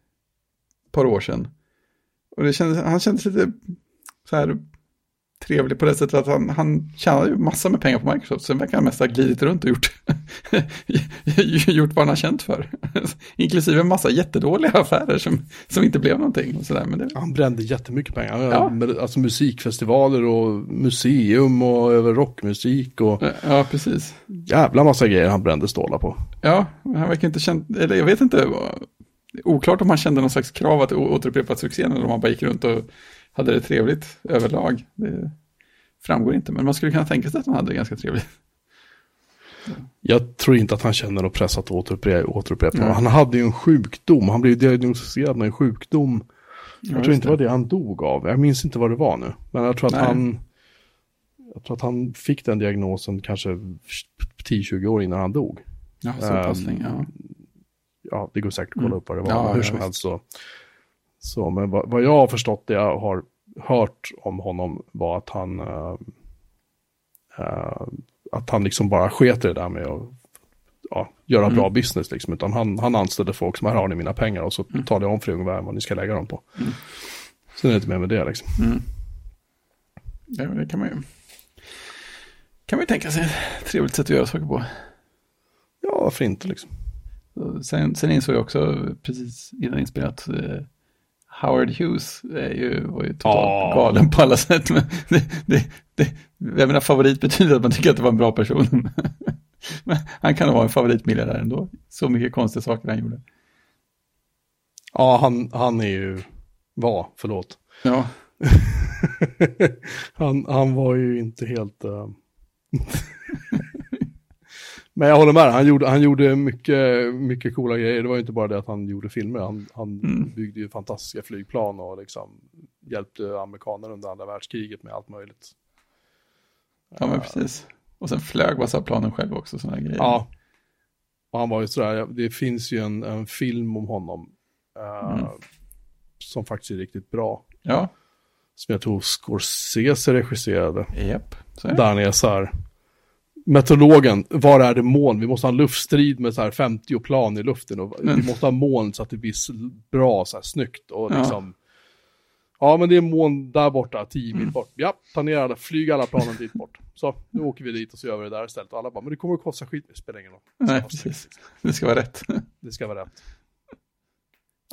par år sedan. Och det kändes, han kändes lite så här trevlig på det sättet att han, han tjänade ju massa med pengar på Microsoft. Sen verkar han mest ha glidit runt och gjort, gjort vad han har känt för. Inklusive en massa jättedåliga affärer som, som inte blev någonting. Och så där. Men det... Han brände jättemycket pengar. Ja. Alltså musikfestivaler och museum och över rockmusik. Och... Ja, precis. Jävla massa grejer han brände stålar på. Ja, han verkar inte känt... Eller jag vet inte... Oklart om han kände någon slags krav att återupprepa succén eller om han bara gick runt och hade det trevligt överlag. Det framgår inte, men man skulle kunna tänka sig att han hade det ganska trevligt. Jag tror inte att han känner och pressat att återupprepa. återupprepa. Mm. Han hade ju en sjukdom. Han blev diagnostiserad med en sjukdom. Jag ja, tror inte det var det han dog av. Jag minns inte vad det var nu. Men jag tror att, han, jag tror att han fick den diagnosen kanske tio till tjugo år innan han dog. Ja, så um, passning, ja. Ja, det går säkert att kolla upp vad det var. Ja, hur som ja, helst så. Så, men vad, vad jag har förstått, det jag har hört om honom var att han äh, äh, att han liksom bara sket det där med att ja, göra mm. bra business liksom, utan han, han anställde folk som här har ni mina pengar och så mm. talar jag om för ungefär vad ni ska lägga dem på. Mm. Sen är det inte mer med det liksom. Mm. Ja, det kan man ju kan man ju tänka sig ett trevligt sätt att göra saker på. Ja, varför inte liksom. Sen, sen insåg jag också precis innan inspelat eh, Howard Hughes är ju, var ju totalt oh. galen på alla sätt. Men det, det, det, jag menar, favorit betyder att man tycker att det var en bra person. Men han kan vara en favoritmiljardär ändå. Så mycket konstiga saker han gjorde. Ja, han, han är ju... Var, förlåt. Ja. han, han var ju inte helt... Uh... Men jag håller med, han gjorde, han gjorde mycket, mycket coola grejer. Det var ju inte bara det att han gjorde filmer. Han, han mm. byggde ju fantastiska flygplan och liksom hjälpte amerikaner under andra världskriget med allt möjligt. Ja, men precis. Och sen flög massa planen själv också, såna här grejer. Ja, och han var ju sådär. Det finns ju en, en film om honom uh, mm. som faktiskt är riktigt bra. Ja. Som jag tror Scorsese regisserade. Japp, så är det. Där han är så här. Meteorologen, var är det moln? Vi måste ha en luftstrid med så här femtio plan i luften och mm. vi måste ha moln så att det blir bra, så här snyggt och ja. Liksom ja, men det är moln där borta, tio mil mm. bort. Ja, ta ner alla, flyg alla planen dit bort. Så, nu åker vi dit och så gör vi det där istället. Och alla bara, men det kommer att kosta skit, det spelar ingen roll. Nej, precis. Det ska vara rätt. Det ska vara rätt.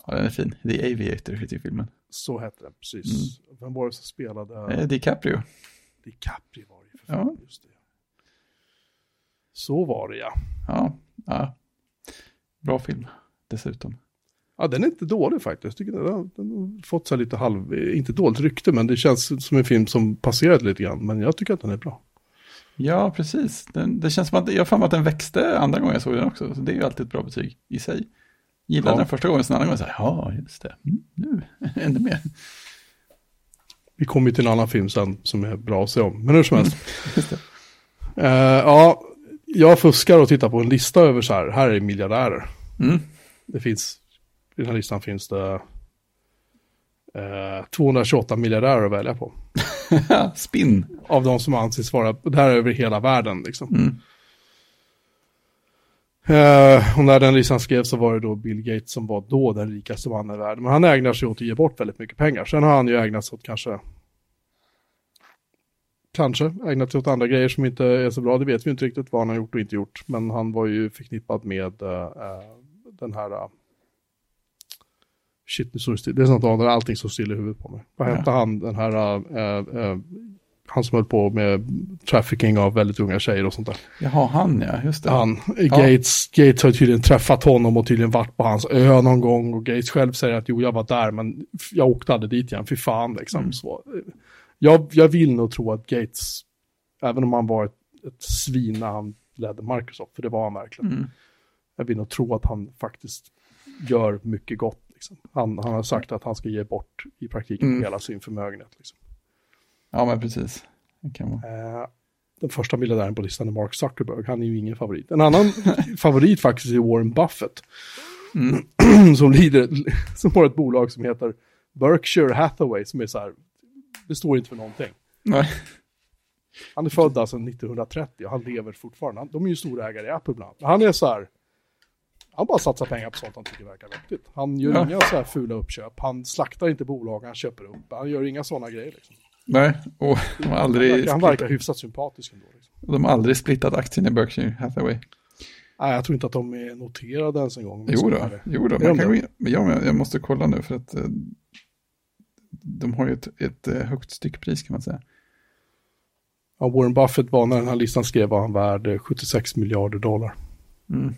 Ja, den är fin. The Aviator heter filmen. Så heter den, precis. Mm. Vem var det som spelade? Eh, DiCaprio. DiCaprio var det ju för fan, ja. Just det. Så var det, ja. Ja, ja. Bra film, dessutom. Ja, den är inte dålig faktiskt. Tycker den, den har fått så lite halv... Inte dåligt rykte, men det känns som en film som passerat lite grann. Men jag tycker att den är bra. Ja, precis. Den, det känns som att... Jag fann att den växte andra gången jag såg den också. Så det är ju alltid ett bra betyg i sig. Gillade ja. Den första gången, sen andra gången så här, ja, just det. Mm, nu, ännu mer. Vi kommer ju till en annan film sen som är bra att se om. Men hur som helst. Just det. Uh, ja... Jag fuskar och tittar på en lista över så här. Här är miljardärer. Mm. Det finns, i den här listan finns det eh, tvåhundratjugoåtta miljardärer att välja på. Spinn. Av de som anses vara, det här är över hela världen liksom. Mm. Eh, och när den listan skrevs så var det då Bill Gates som var då den rikaste mannen i världen. Men han ägnar sig åt att ge bort väldigt mycket pengar. Sen har han ju ägnat sig åt kanske... Kanske ägnat sig åt andra grejer som inte är så bra. Det vet vi inte riktigt vad han har gjort och inte gjort. Men han var ju förknippad med äh, den här... Äh, shit, nu står det still. Det är sånt där allting står still i huvudet på mig. Vad hette han? Den här... Äh, äh, han som höll på med trafficking av väldigt unga tjejer och sånt där. Jaha, han ja, just det. Han, ja. Gates, Gates har tydligen träffat honom och tydligen varit på hans ö någon gång. Och Gates själv säger att jo, jag var där men jag åkte aldrig dit igen. Fy fan liksom. Mm. Så... Jag, jag vill nog tro att Gates, även om han var ett, ett svin när han ledde Microsoft, för det var han verkligen. Mm. Jag vill nog tro att han faktiskt gör mycket gott. Liksom. Han, han har sagt att han ska ge bort i praktiken mm. hela sin förmögenhet. Liksom. Ja, men precis. Det kan man. Eh, den första miljardären på listan är Mark Zuckerberg. Han är ju ingen favorit. En annan favorit faktiskt är Warren Buffett. Mm. som, lider, som har ett bolag som heter Berkshire Hathaway, som är så här... Det står inte för någonting. Nej. Han är född alltså nittonhundratrettio och han lever fortfarande. Han, de är ju stora ägare i Apple bland. Han är så här, han bara satsar pengar på sånt han tycker verkar vettigt. Han gör ja. Inga så här fula uppköp. Han slaktar inte bolag, han köper upp. Han gör inga sådana grejer liksom. Nej, och de har aldrig... Han verkar, han verkar hyfsat sympatisk ändå. Liksom. De har aldrig splittat aktien i Berkshire Hathaway. Nej, jag tror inte att de är noterade ens en gång. Jo då, jo då. Man kan gå in. Ja, jag måste kolla nu för att... De har ju ett, ett högt styckpris kan man säga. Ja, Warren Buffett var när den här listan skrev var han värd sjuttiosex miljarder dollar. Mm.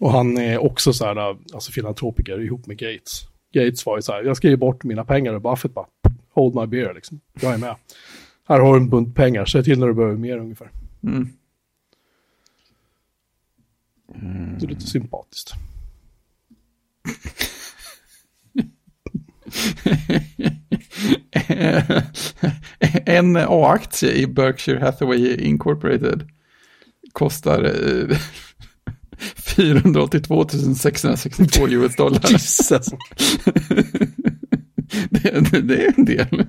Och han är också så här, alltså filantropiker ihop med Gates. Gates var ju så här, jag ska ge bort mina pengar och Buffett bara, hold my beer liksom. Jag är med. Här har du en bunt pengar, säg till när du behöver mer ungefär. Mm. Mm. Det är lite sympatiskt. En A-aktie i Berkshire Hathaway Incorporated kostar fyrahundraåttiotvåtusensexhundrasextiotvå US dollar. det, det är en del.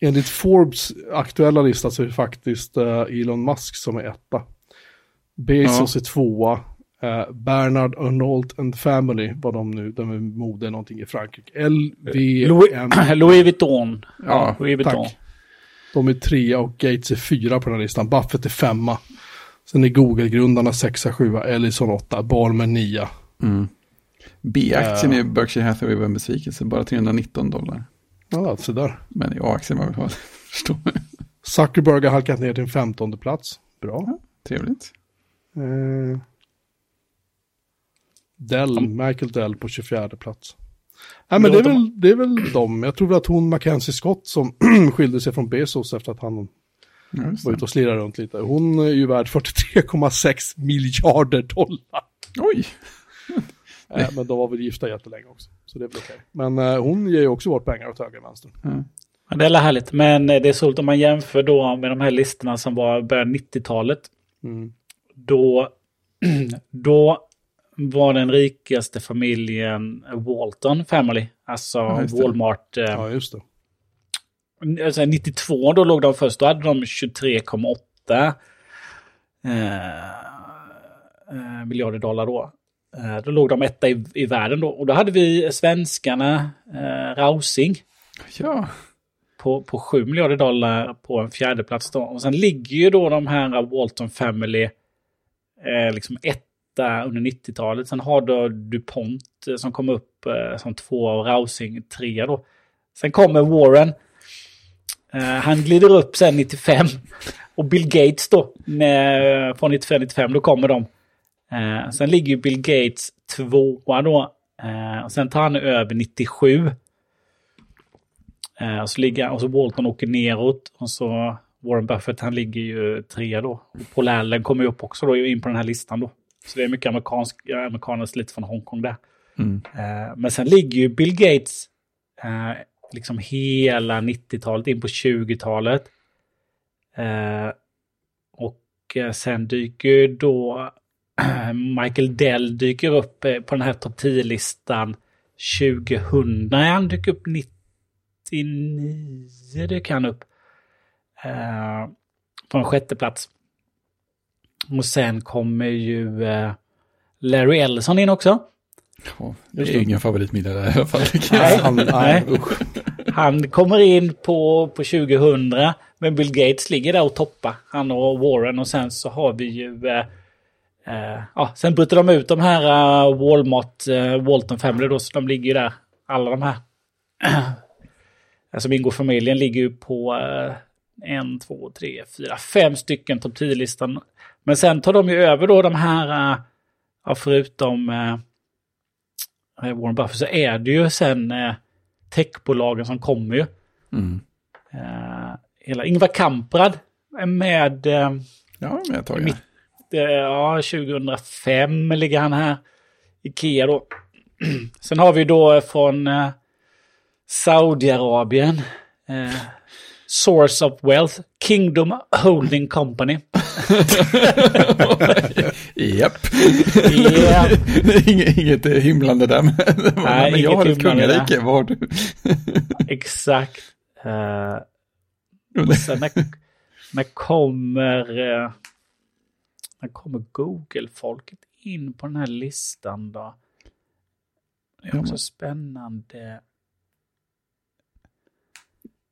Enligt Forbes aktuella lista så är det faktiskt Elon Musk som är etta. Bezos ja. Är tvåa. Uh, Bernard Arnault and Family, vad de nu, de är mode någonting i Frankrike. L V M. Louis, Louis Vuitton. Ja, Louis Vuitton. Tack. De är trea och Gates är fyra på den här listan. Buffett är femma. Sen är Google-grundarna sexa, sjua, Ellison åtta, Barmer nia. Mm. B-aktien uh, i Berkshire Hathaway var en besvikelse, bara trehundranitton dollar. Ja, så där. Men i A-aktien var väl vad förstår. Zuckerberg har halkat ner till en femtonde plats. Bra. Ja, trevligt. Uh, Dell, Michael Dell på tjugofjärde plats. Nej, men det är väl, det är väl dem. Jag tror väl att hon, Mackenzie Scott, som skilde sig från Bezos efter att han var ute och slirade runt lite. Hon är ju värd fyrtiotre komma sex miljarder dollar. Oj! Nej, men de var väl gifta jättelänge också. Så det är väl okej. Men eh, hon ger ju också vårt pengar åt höger och vänster. Mm. Ja, det är härligt. Men det är så att om man jämför då med de här listorna som var början nittiotalet. Mm. Då, då var den rikaste familjen Walton Family, alltså ja, Walmart. Eh, ja, just det. Alltså nittiotvå då låg de först, då hade de tjugotre komma åtta eh, eh, miljarder dollar då. Eh, då låg de etta i, i världen då. Och då hade vi svenskarna eh, Rausing ja. på, på sju miljarder dollar på en fjärde plats då. Och sen ligger ju då de här Walton Family eh, liksom ett under nittiotalet. Sen har då DuPont som kom upp eh, som två och Rausing trea då. Sen kommer Warren. Eh, han glider upp sen nittiofem. Och Bill Gates då. När, från nittiofem nittiofem då kommer de. Eh, sen ligger ju Bill Gates tvåa då. Eh, och sen tar han över nittiosju. Eh, och, så ligger, och så Walton åker neråt. Och så Warren Buffett, han ligger ju trea då. Och Paul Allen kommer ju upp också då in på den här listan då. Så det är mycket amerikansk, amerikaner lite från Hongkong där. Mm. Eh, men sen ligger ju Bill Gates eh, liksom hela nittiotalet in på tjugotalet. Eh, och sen dyker ju då eh, Michael Dell dyker upp eh, på den här topp tio-listan tjugohundra. Nej, han dyker upp nittionio, dyker han upp eh, på en sjätte plats. Och sen kommer ju eh, Larry Ellison in också. Oh, det är ingen favoritmiddag där i alla fall. Nej, han, nej. Han kommer in på, på tjugohundra, men Bill Gates ligger där och toppar. Han och Warren, och sen så har vi ju... Eh, eh, ja, sen bryter de ut de här uh, Walmart, uh, Walton Family då, så de ligger ju där. Alla de här som ingår familjen ligger ju på... Uh, en, två, tre, fyra, fem stycken topp tio-listan. Men sen tar de ju över då de här, ja, förutom eh, Warren Buffett, så är det ju sen eh, techbolagen som kommer ju. Mm. Eh, hela Ingvar Kamprad är med, eh, ja, med ett tag, mitt, eh, ja, tjugohundrafem ligger han här. Ikea då. Sen har vi då från eh, Saudiarabien eh, Source of Wealth, Kingdom Holding Company. Japp. Japp. Inget, inget himlande där. Nej, men jag har ett kungarike. Var du? Exakt. Uh, sen när, när kommer uh, när kommer Google-folket in på den här listan då? Det är också spännande.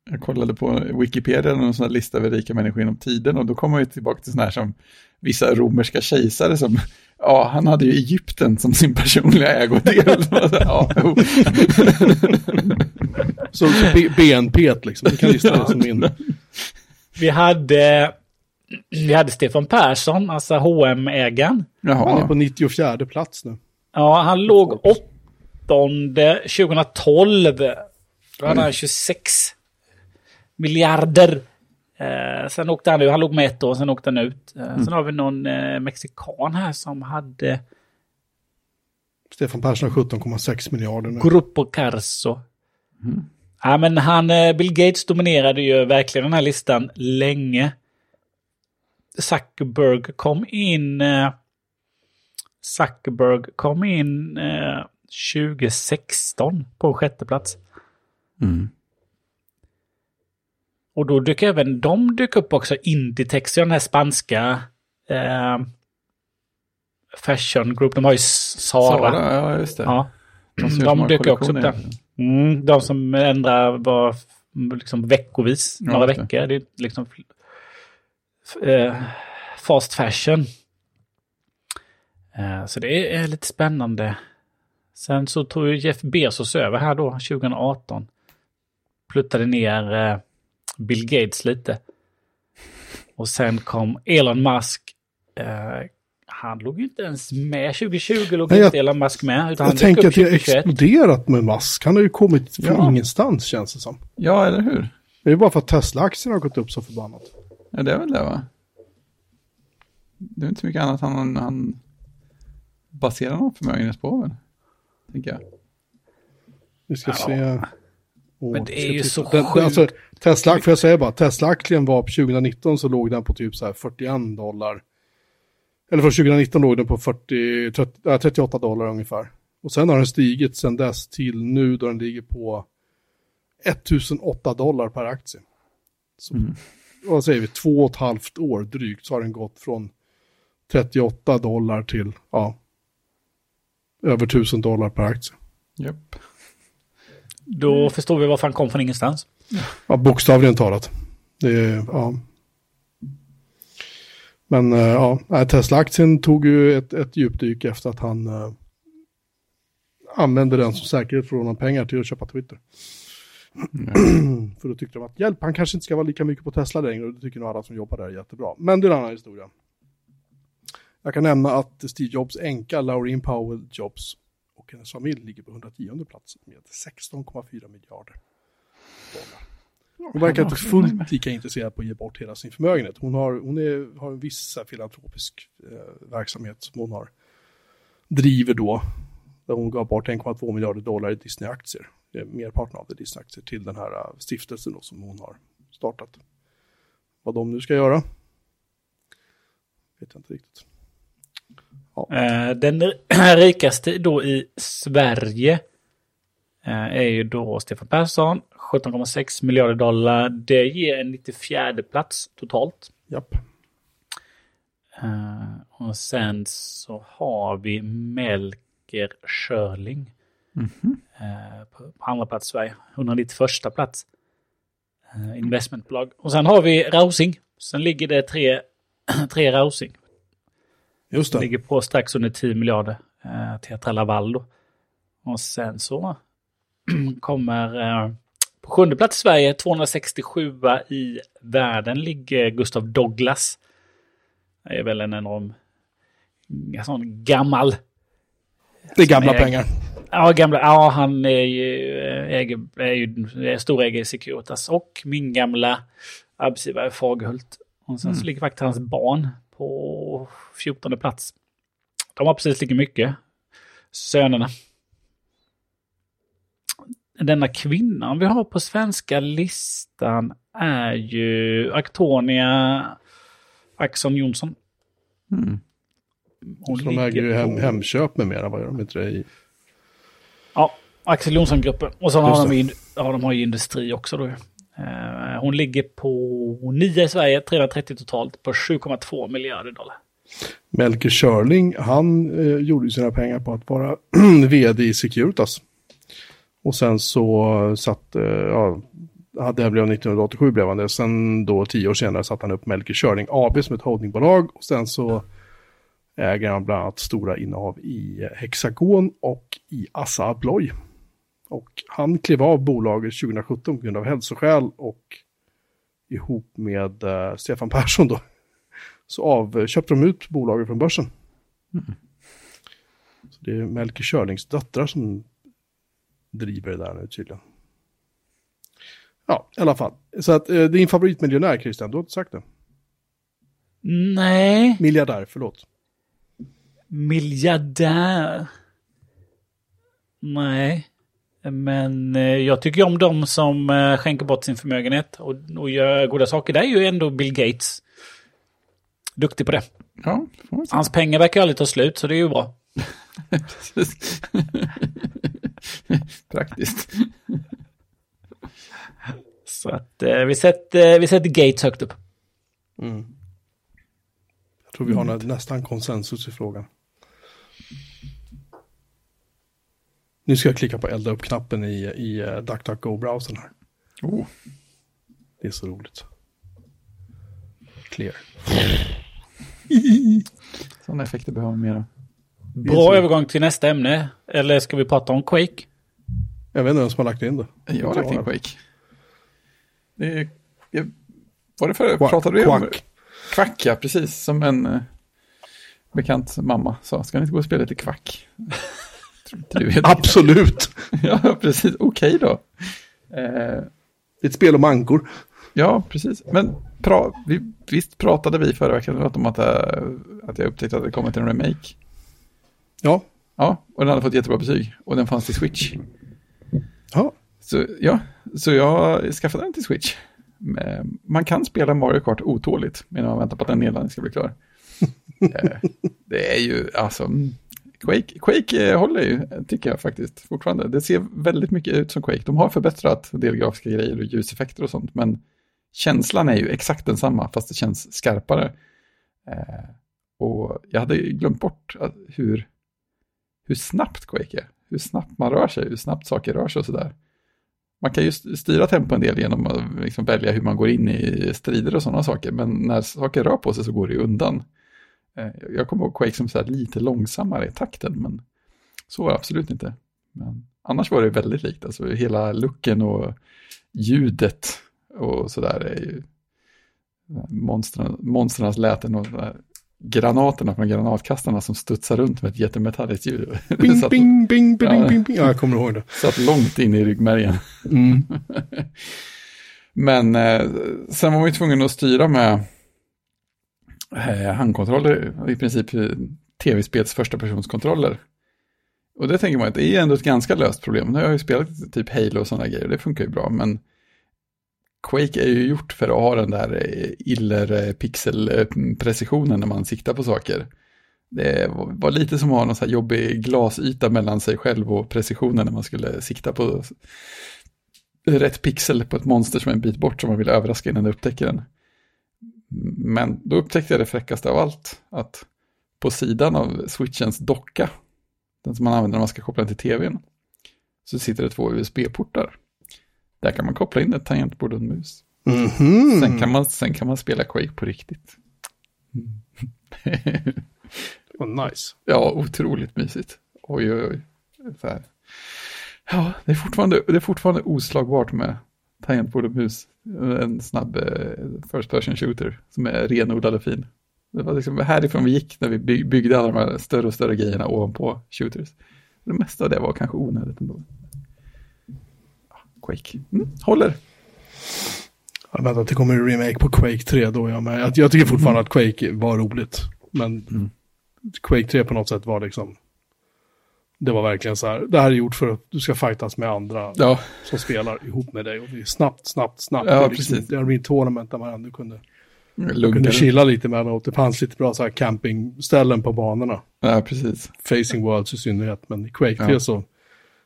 Jag kollade på Wikipedia och någon sån här lista över rika människor genom tiden, och då kommer jag tillbaka till sån här som vissa romerska kejsare som, ja, han hade ju Egypten som sin personliga ägodel. Ja, oh. Så, så B- B N P liksom, det kan lista det som min. Vi hade, vi hade Stefan Persson, alltså H M-ägaren. Jaha. Han är på nittiofjärde plats nu. Ja, han låg åttonde tjugotolv. Då hade han tjugosex miljarder. Eh, sen åkte han nu, han låg med ett år, sen åkte han ut. Eh, mm. Sen har vi någon eh, mexikan här som hade... Stefan Persson har sjutton komma sex miljarder nu. Grupo Carso. Mm. Ja, men han, eh, Bill Gates dominerade ju verkligen den här listan länge. Zuckerberg kom in... Eh, Zuckerberg kom in eh, tjugosexton på sjätte plats. Mm. Och då dyker även de dyker upp också Inditex, den här spanska eh, fashion group. De har ju Sara. Sara, ja, just det. Ja. De, de dyker också upp där. Mm, de som ändrar var liksom veckovis, ja, några veckor. Det. det är liksom eh, fast fashion. Eh, så det är, är lite spännande Sen så tog ju Jeff Bezos över här då tjugo arton. Pluttade ner eh, Bill Gates lite. Och sen kom Elon Musk. Eh, han låg inte ens med tjugo tjugo. Låg Nej, jag, inte Elon Musk med. Utan jag tänker att det har exploderat med Musk. Han har ju kommit från ja. ingenstans, känns det som. Ja, eller hur? Det är bara för att Tesla-aktien har gått upp så förbannat. Ja, det är väl det, va? Det är inte mycket annat han, han baserar någon förmögenhet på, väl? Tänker jag. Vi ska ja. se... Åh, men det är ju så den, sjukt. Alltså, Tesla, för jag säger bara, Tesla-aktien var på tjugonitton så låg den på typ så här fyrtioen dollar. Eller från tjugonitton låg den på trettioåtta dollar ungefär. Och sen har den stigit sen dess till nu då den ligger på ettusenåtta dollar per aktie. Så, mm. vad säger vi, två och ett halvt år drygt så har den gått från trettioåtta dollar till ja, över tusen dollar per aktie. Japp. Yep. Då förstår vi varför han kom från ingenstans. Ja, bokstavligen talat. Det är, ja. Men ja, Tesla-aktien tog ju ett, ett djupdyk efter att han uh, använde den som säkerhet för att låna pengar till att köpa Twitter. För då tyckte de att hjälp, han kanske inte ska vara lika mycket på Tesla längre och det tycker nog alla som jobbar där är jättebra. Men det är en annan historia. Jag kan nämna att Steve Jobs änka Laureen Powell Jobs och hennes familj ligger på hundratio plats med sexton komma fyra miljarder dollar. Hon verkar inte fullt lika intresserad på att ge bort hela sin förmögenhet. Hon har, hon är, har en viss filantropisk eh, verksamhet som hon har driver då. Där hon gav bort en komma två miljarder dollar i Disney-aktier. Det är merparten av det Disney-aktier till den här uh, stiftelsen då, som hon har startat. Vad de nu ska göra vet jag inte riktigt. Ja. Den rikaste då i Sverige är ju då Stefan Persson, sjutton komma sex miljarder dollar. Det ger en nittiofjärde plats totalt. Japp. Och sen så har vi Melker Schörling mm-hmm. på andra plats i Sverige, hundranittioförsta plats investmentbolag. Och sen har vi Rausing. Sen ligger det tre, tre Rausing. Just det. Ligger på strax under tio miljarder eh, till Tralavallo. Och sen så kommer eh, på sjunde plats i Sverige, tvåhundrasextiosju i världen ligger Gustav Douglas. Det är väl en enorm en sån gammal. Det är gamla äger, pengar. Ja, gamla, ja, han är ju, äger, är ju storägare i Securitas och min gamla arbetsgivare Fagerhult. Och sen mm. så ligger faktiskt hans barn på fjortonde plats. De har precis lika mycket. Sönerna. Denna kvinnan vi har på svenska listan är ju Actonia Axon Jonsson. Mm. Hon som äger ju hem, Hemköp med mera. Vad gör de inte det i? Ja, Axel Jonsson-gruppen. Och så har de, ja, de har ju industri också då. Hon ligger på nio i Sverige, trehundratrettio totalt på sju komma två miljarder dollar. Melker Schörling, han eh, gjorde sina pengar på att vara vd i Securitas. Och sen så satt, eh, ja, det blev nittonhundraåttiosju blev han det. Sen då tio år senare satt han upp Melker Schörling A B som ett holdingbolag. Och sen så äger han bland annat stora innehav i Hexagon och i Assa Abloy. Och han klev av bolaget tjugosjutton på grund av hälsoskäl och ihop med eh, Stefan Persson då. Så av, köpte de ut bolaget från börsen. Mm. Så det är Melker Schörlings döttrar som driver det där nu tydligen. Ja, i alla fall. Så att eh, din favoritmiljonär, Christian, du har inte sagt det. Nej. Miljardär, förlåt. Miljardär? Nej. Men eh, jag tycker om de som eh, skänker bort sin förmögenhet och, och gör goda saker. Det är ju ändå Bill Gates. Duktig på det. Ja, hans pengar verkar aldrig ta slut, så det är ju bra. Precis. Praktiskt. Så att eh, vi sätter eh, vi sätter Gates högt upp. Mm. Jag tror vi har mm. nästan konsensus i frågan. Nu ska jag klicka på elda upp-knappen i, i uh, DuckDuckGo-browsern här. Oh. Det är så roligt. Clear. Sådana effekter behöver vi mera. Bra övergång till nästa ämne. Eller ska vi prata om Quake? Jag vet inte vem som har lagt in det. Jag, jag har lagt in Quake. Det är, var det för? Quack, pratade vi om? Quack. Quack, ja, precis. Som en eh, bekant mamma sa. Ska ni inte gå och spela lite Quack? Absolut! Ja, precis. Okej då. Eh, ett spel om ankor. Ja, precis. Men pra, vi, visst pratade vi förra veckan om att, att jag upptäckte att det kommit en remake. Ja. Ja, och den hade fått jättebra betyg. Och den fanns till Switch. Ja. Så, ja, så jag skaffade den till Switch. Man kan spela Mario Kart otåligt medan man väntar på att den nedladdningen ska bli klar. Det är ju, alltså... Quake, Quake håller ju, tycker jag faktiskt, fortfarande. Det ser väldigt mycket ut som Quake. De har förbättrat del grafiska grejer och ljuseffekter och sånt. Men känslan är ju exakt densamma, fast det känns skarpare. Eh, och jag hade glömt bort att hur, hur snabbt Quake är. Hur snabbt man rör sig, hur snabbt saker rör sig och sådär. Man kan ju styra tempo en del genom att liksom välja hur man går in i strider och sådana saker. Men när saker rör på sig så går det ju undan. Jag kommer ihåg Quake som så här lite långsammare i takten, men så var det absolut inte. Men annars var det väldigt likt. Alltså hela looken och ljudet och sådär är ju monstren, monstrarnas läten och granaterna från granatkastarna som studsar runt med ett jättemetalliskt ljud. Bing, satt, bing, bing, bing, ja, bing, bing. Ja, jag kommer ihåg det. Satt långt in i ryggmärgen. Mm. Men eh, sen var man ju tvungen att styra med handkontroller, i princip tv-spels första personskontroller. Och det tänker man att det är ändå ett ganska löst problem. Nu har jag ju spelat typ Halo och sådana grejer, det funkar ju bra, men Quake är ju gjort för att ha den där iller-pixel-precisionen när man siktar på saker. Det var lite som att ha någon så här jobbig glasyta mellan sig själv och precisionen när man skulle sikta på rätt pixel på ett monster som är en bit bort som man vill överraska innan det upptäcker den. Men då upptäckte jag det fräckaste av allt, att på sidan av Switchens docka, den som man använder när man ska koppla den till tvn, så sitter det två U S B-portar. Där kan man koppla in ett tangentbord och en mus. Mm-hmm. Sen kan man, sen kan man spela Quake på riktigt. Mm. Oh, nice. Ja, otroligt mysigt. Oj, oj, oj. Så här. Ja, det är fortfarande, det är fortfarande oslagbart med tangentbord och mus. En snabb first person shooter som är renodlad och fin. Det var liksom härifrån vi gick när vi byggde alla de här större och större grejerna ovanpå shooters. Det mesta av det var kanske onödigt ändå. Quake. Mm. Håller. Jag väntar att det kommer en remake på Quake tre då. Jag, med. jag tycker fortfarande att Quake var roligt. Men mm. Quake tre på något sätt var liksom... Det var verkligen så här, det här är gjort för att du ska fightas med andra ja. som spelar ihop med dig. Och det är snabbt, snabbt, snabbt. Ja, precis. Det var min tournament där man ändå kunde, kunde chilla lite med och det fanns lite bra så här campingställen på banorna. Ja, precis. Facing Worlds i synnerhet, men i Quake tre ja. så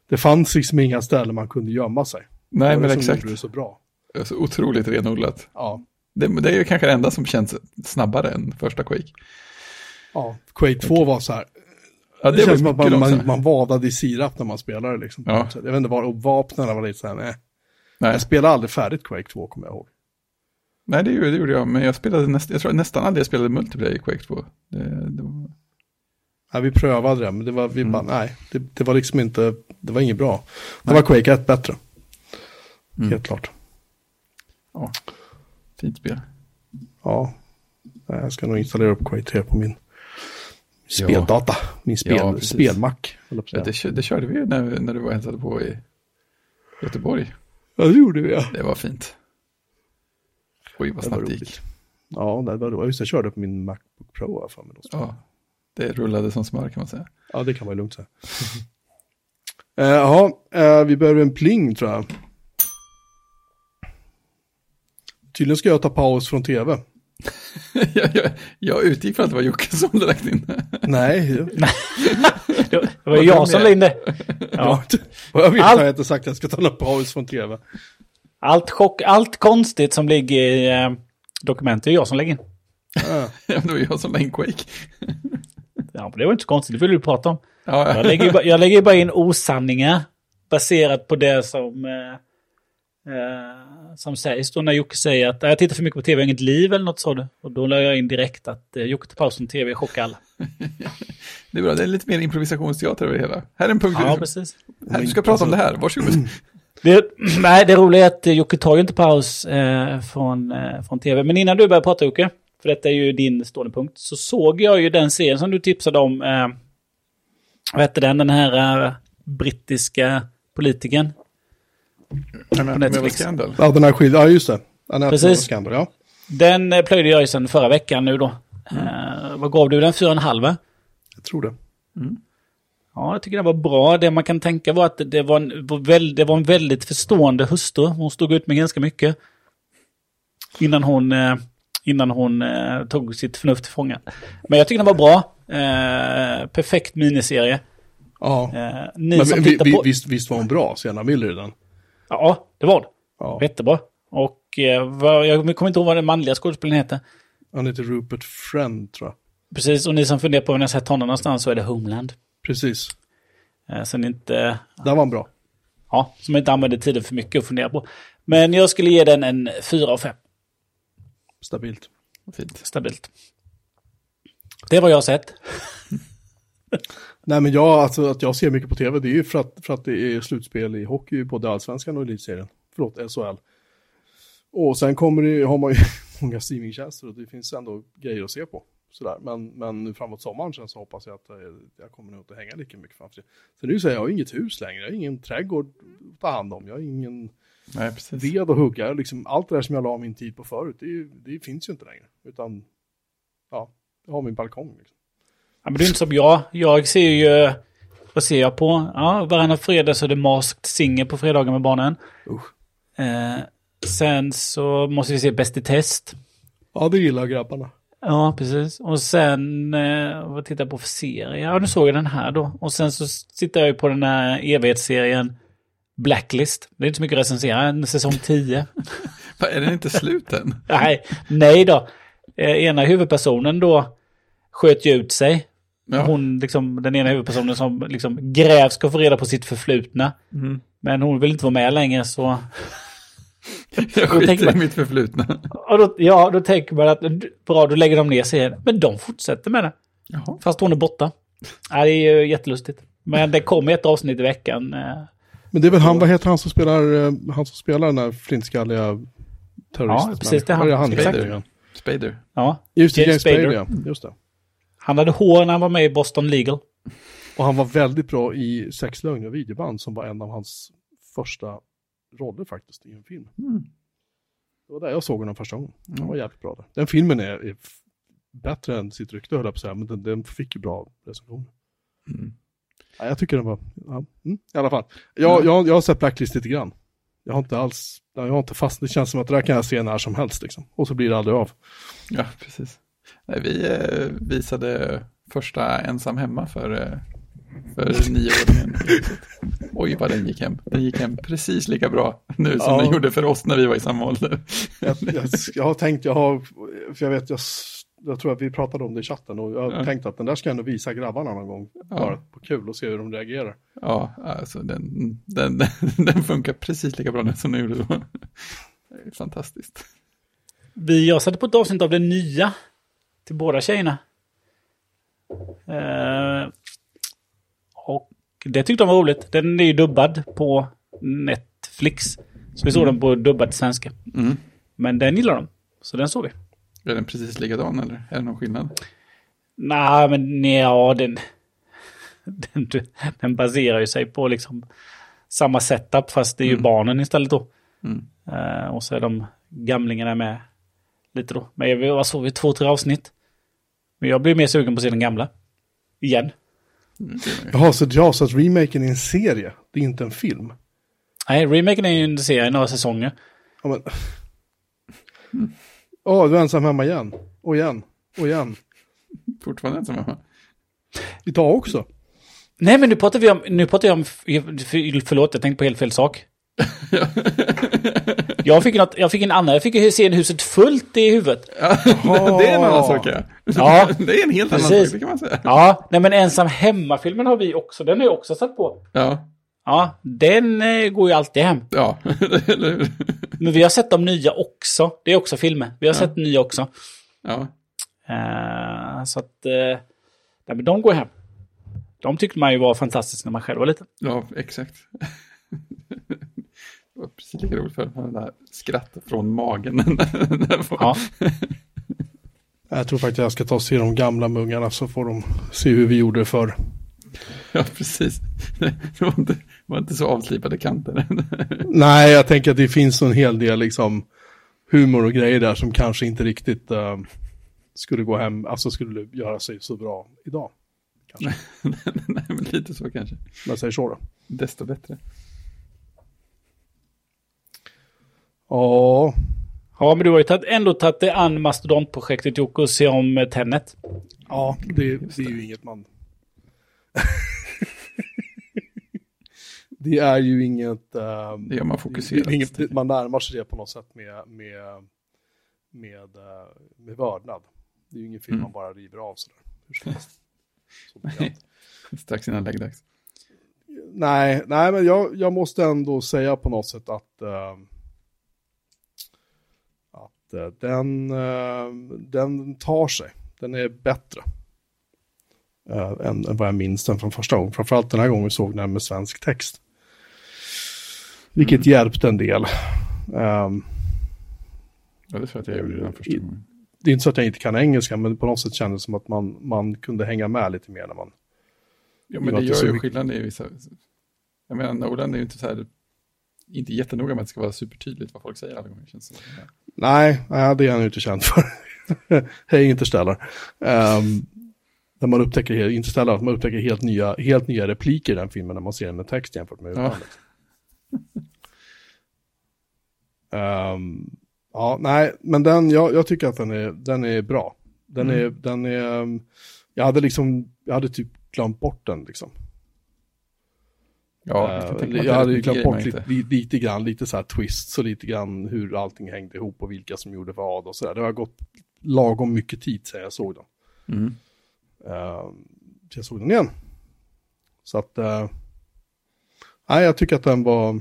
det fanns liksom inga ställen man kunde gömma sig. Nej, men exakt. Det är så bra. Det är så otroligt renodlat. Ja. Det, det är ju kanske det enda som känns snabbare än första Quake. Ja, Quake två var så här. Ja, det, det känns som att man, man, man vadade i sirap när man spelade. Liksom. Ja. Jag vet inte, var, och vapnen var lite så här, nej. nej. Jag spelade aldrig färdigt Quake två, kommer jag ihåg. Nej, det, det gjorde jag, men jag spelade näst, jag tror nästan aldrig jag spelade multiplayer i Quake två. Det, det var... Nej, vi prövade det, men det var, vi mm. bara, nej, det, det var liksom inte, det var inget bra. Det nej. var Quake ett bättre. Mm. Helt klart. Ja, fint spel. Ja, jag ska nog installera upp Quake tre på min... speldata, ja. min spel, ja, spelmack. Ja, det, det körde vi ju när, när du var hämtade på i Göteborg. Ja, det gjorde vi. Ja. Det var fint. Oj, vad snabbt det gick. Ja, det var roligt. Jag körde på min MacBook Pro. För mig då. Ja, det rullade som smör kan man säga. Ja, det kan man ju lugnt säga. Jaha, uh, uh, vi behöver en pling tror jag. Tydligen ska jag ta paus från tv. jag, jag, jag utgick för att det var Jocke som lagt in. Nej. det var jag, jag som lade ja. Jag vet allt... jag inte sagt att jag ska ta en paus från tv. Allt, chock, allt konstigt som ligger i eh, dokumentet är jag som lägger in. Ja, men det var jag som lade in Quake. Ja, men det var inte så konstigt. Det vill du prata om. Ja, ja. Jag lägger ju bara, jag lägger bara in osanningar baserat på det som... Eh, Eh, som sägs då när Jocke säger att jag tittar för mycket på tv, inget liv eller något sådant. Och då lade jag in direkt att eh, Jocke tar pausen tv, chockar alla. Det är bra, det är lite mer improvisationsteater över det hela. Här är en punkt. Ja, du, precis. Här, du ska prata om det här, varsågod. Det, nej, det roliga är att Jocke tar ju inte paus eh, från, eh, från tv. Men innan du börjar prata, Jocke, för detta är ju din stående punkt, så såg jag ju den serien som du tipsade om. Eh, vad heter den? Den här eh, brittiska politiken. Nej, men, ja, den här skild, ja, just det. Den här precis. Skandal, ja. Den eh, plöjde jag ju sedan förra veckan nu då. Mm. Eh, vad gav du den? Fyra och en halv? Jag tror det. Mm. Ja, jag tycker det var bra. Det man kan tänka var att det var en, det var en väldigt förstående hustru. Hon stod ut med ganska mycket innan hon, innan hon tog sitt förnuft till fånga. Men jag tycker det var bra. Eh, perfekt miniserie. Ja. Eh, ni Men som vi, vi, på... visst, visst var hon bra senare, vill du den? Ja, det var det. Ja. Jättebra. Och var, jag kommer inte ihåg vad den manliga skådespelaren heter. Han heter Rupert Friend, tror jag. Precis, och ni som funderar på när jag sett honom någonstans så är det Homeland. Precis. Sen inte... Det var en bra. Ja, som inte använde tiden för mycket att fundera på. Men jag skulle ge den en fyra av fem. Stabilt. Fint. Stabilt. Det var jag sett. Nej, men jag, alltså, att jag ser mycket på tv, det är ju för att, för att det är slutspel i hockey, både allsvenskan och elitserien. Förlåt, S H L. Och sen kommer det, har man ju många streamingtjänster och det finns ändå grejer att se på. Sådär. Men, men nu framåt sommaren sen så hoppas jag att jag kommer nog inte hänga lika mycket framför sig. Så nu säger jag, jag har inget hus längre, jag har ingen trädgård att ta hand om, jag har ingen Nej, ved att hugga. Liksom, allt det där som jag la min tid på förut, det, det finns ju inte längre. Utan, ja, jag har min balkong. Liksom. Ja, men det är inte som jag. Jag ser ju, vad ser jag på? Ja, varannan fredag så är det Masked Singer på fredagen med barnen. Eh, sen så måste vi se Bäst i test. Ja, det gillar grabbarna. Ja, precis. Och sen eh, vad tittar jag på för serie? Ja, nu såg jag den här då. Och sen så sitter jag ju på den här evighetsserien Blacklist. Det är inte så mycket att recensera. En säsong tio. Är den inte slut än? nej, nej då. Eh, ena huvudpersonen då sköt ju ut sig. Ja. Hon, liksom, den ena huvudpersonen som liksom grävs ska få reda på sitt förflutna. Mm. Men hon vill inte vara med längre så... Jag skiter man, i mitt förflutna. Och då, ja, då tänker man att bra, då lägger de ner serien. Men de fortsätter med det. Jaha. Fast hon är borta. Ja, det är ju jättelustigt. Men det kommer ett avsnitt i veckan. Men det är väl han, vad heter han som spelar han som spelar den här flintskalliga terroristen? Ja, precis, det är han. han Spader. Spader. Ja, just det, James Spader. Spader, just det. Han hade hår när han var med i Boston Legal. Och han var väldigt bra i Sex lögner och videoband som var en av hans första roller faktiskt i en film. Mm. Det var där jag såg honom första gången. Den var jävligt bra där. Den filmen är, är bättre än sitt rykte, höll jag på att säga, men den, den fick ju bra recension. Mm. Ja, jag tycker den var... Ja. Mm. I alla fall. Jag, mm. jag, jag har sett Blacklist lite grann. Jag har inte alls... Jag har inte fast... Det känns som att det där kan jag se när som helst. Liksom. Och så blir det aldrig av. Ja, precis. Nej, vi eh, visade första ensam hemma för... Eh... för nioåringen. Oj, vad den gick hem. Den gick hem precis lika bra nu som ja. Den gjorde för oss när vi var i samma ålder. jag, jag, jag har tänkt, jag har, för jag vet, jag, jag tror att vi pratade om det i chatten och jag har ja. tänkt att den där ska jag ändå visa grabbarna någon gång. Ja. Bara på kul och se hur de reagerar. Ja, alltså den, den, den funkar precis lika bra nu som den gjorde då. Det är fantastiskt. Vi, jag satte på ett avsnitt av det nya till båda tjejerna. Eh... Och det tyckte de var roligt. Den är ju dubbad på Netflix. Så vi såg mm. den på dubbad svenska. Mm. Men den gillar de. Så den såg vi. Är den precis likadan eller är det någon skillnad? Nej, men ja, den, den, den baserar ju sig på liksom samma setup. Fast det är ju mm. barnen istället då. Mm. Uh, och så är de gamlingarna med lite då. Men jag såg vi två, tre avsnitt. Men jag blev mer sugen på att se den gamla. Igen. Jaha, så, ja, så att remaken är en serie. Det är inte en film. Nej, remaken är ju en serie, några säsonger. Ja, men... Mm. Åh, du är ensam hemma igen. Och igen, och igen. Fortfarande ensam hemma. Idag också. Nej, men nu pratar vi om... Nu pratar jag om för, förlåt, jag tänkte på helt fel sak. jag, fick något, jag fick en annan. Jag fick se en huset fullt i huvudet. Ja, det är en annan sak, ja. Ja, det är en helt precis. Annan sak, det kan man säga. Ja, nej, men ensam hemmafilmen har vi också. Den har jag också satt på. Ja. Ja, den går ju alltid hem. Ja, eller hur? Men vi har sett de nya också. Det är också filmer. Vi har ja. sett nya också. Ja. Uh, så att... Uh, nej, men de går hem. De tyckte man ju var fantastiskt när man själv var liten. Ja, exakt. Det var precis lika roligt för den där skrattet från magen. Ja. Jag tror faktiskt att jag ska ta och se de gamla mungarna så får de se hur vi gjorde förr. Ja, precis. Det var inte, var inte så avslipade kanter. Nej, jag tänker att det finns en hel del liksom, humor och grejer där som kanske inte riktigt uh, skulle gå hem, alltså skulle göra sig så bra idag. Nej, nej, men lite så kanske. Man säger så då. Desto bättre. Ja. Ja, men du har ju tatt, ändå tagit det an Mastodon-projektet Jocke och se om Tenet. Ja, det, det är ju inget man... det är ju inget... Um, det man fokuserat. Det, inget, man närmar sig det på något sätt med, med, med, med vördnad. Det är ju ingen film mm. man bara river av sådär. Hur ska man... Strax innan läggdags. Nej, nej, men jag, jag måste ändå säga på något sätt att äh, att äh, den äh, den tar sig. Den är bättre äh, än, än vad jag minns den från första gången. Framförallt den här gången såg den med svensk text. Vilket mm. hjälpte en del. Ähm, ja, det är för att jag gjorde den första gången. Det är inte så att jag inte kan engelska, men på något sätt kändes det som att man, man kunde hänga med lite mer när man... Ja, men det gör ju skillnad i vissa... Jag menar, Nolan är ju inte så här... Inte jättenoga med att det ska vara supertydligt vad folk säger alla gånger. Känns det. Nej, nej, det är han ju inte känd för. Hej, Interstellar. Um, när man upptäcker Interstellar, man upptäcker helt nya, helt nya repliker i den filmen när man ser den med text jämfört med utlandet. Ja. um, Ja, nej, men den, jag, jag tycker att den är, den är bra. Den mm. är, den är, jag hade liksom, jag hade typ glömt bort den liksom. Ja, jag, kan uh, jag hade ju glömt bort lite, lite, lite grann, lite så här twists och lite grann hur allting hängde ihop och vilka som gjorde vad och sådär. Det har gått lagom mycket tid sedan jag såg den. Mm. Uh, jag såg den igen. Så att, uh, nej, jag tycker att den var,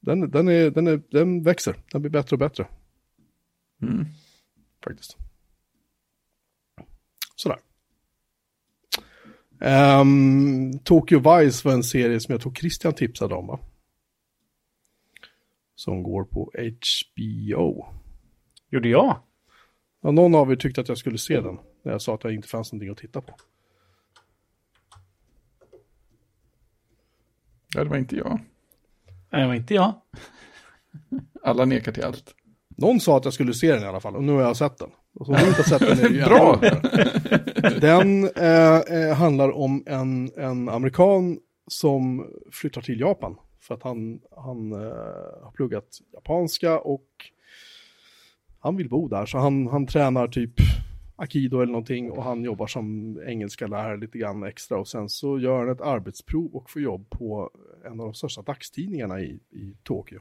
den, den är, den är, den växer, den blir bättre och bättre. Mm. Faktiskt. Sådär. Um, Tokyo Vice var en serie som jag tror Christian tipsade om, va? Som går på H B O. Gjorde jag? Ja, någon av er tyckte att jag skulle se den. När jag sa att det inte fanns någonting att titta på. Ja, det var inte jag. Nej, det var inte jag. Alla nekar till allt. Någon sa att jag skulle se den i alla fall. Och nu har jag sett den. Och så har jag inte sett den är ju bra. Den eh, handlar om en, en amerikan som flyttar till Japan. För att han, han eh, har pluggat japanska och han vill bo där. Så han, han tränar typ aikido eller någonting. Och han jobbar som engelska lärare lite grann extra. Och sen så gör han ett arbetsprov och får jobb på en av de största dagstidningarna i, i Tokyo.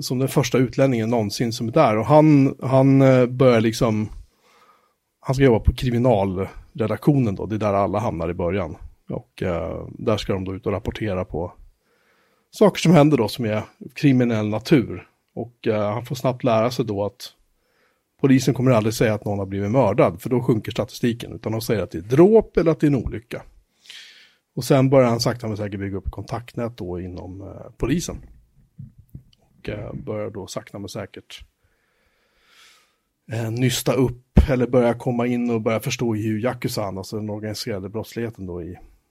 Som den första utlänningen någonsin som är där. Och han, han börjar liksom... Han ska jobba på kriminalredaktionen då. Det är där alla hamnar i början. Och eh, där ska de då ut och rapportera på saker som händer då som är kriminell natur. Och eh, han får snabbt lära sig då att polisen kommer aldrig säga att någon har blivit mördad. För då sjunker statistiken. Utan de säger att det är dråp eller att det är en olycka. Och sen börjar han sakta men säkert bygga upp kontaktnät då inom eh, polisen. Börjar då sakta men säkert eh, nysta upp eller börja komma in och börja förstå hur Yakuzan, alltså den organiserade brottsligheten då i,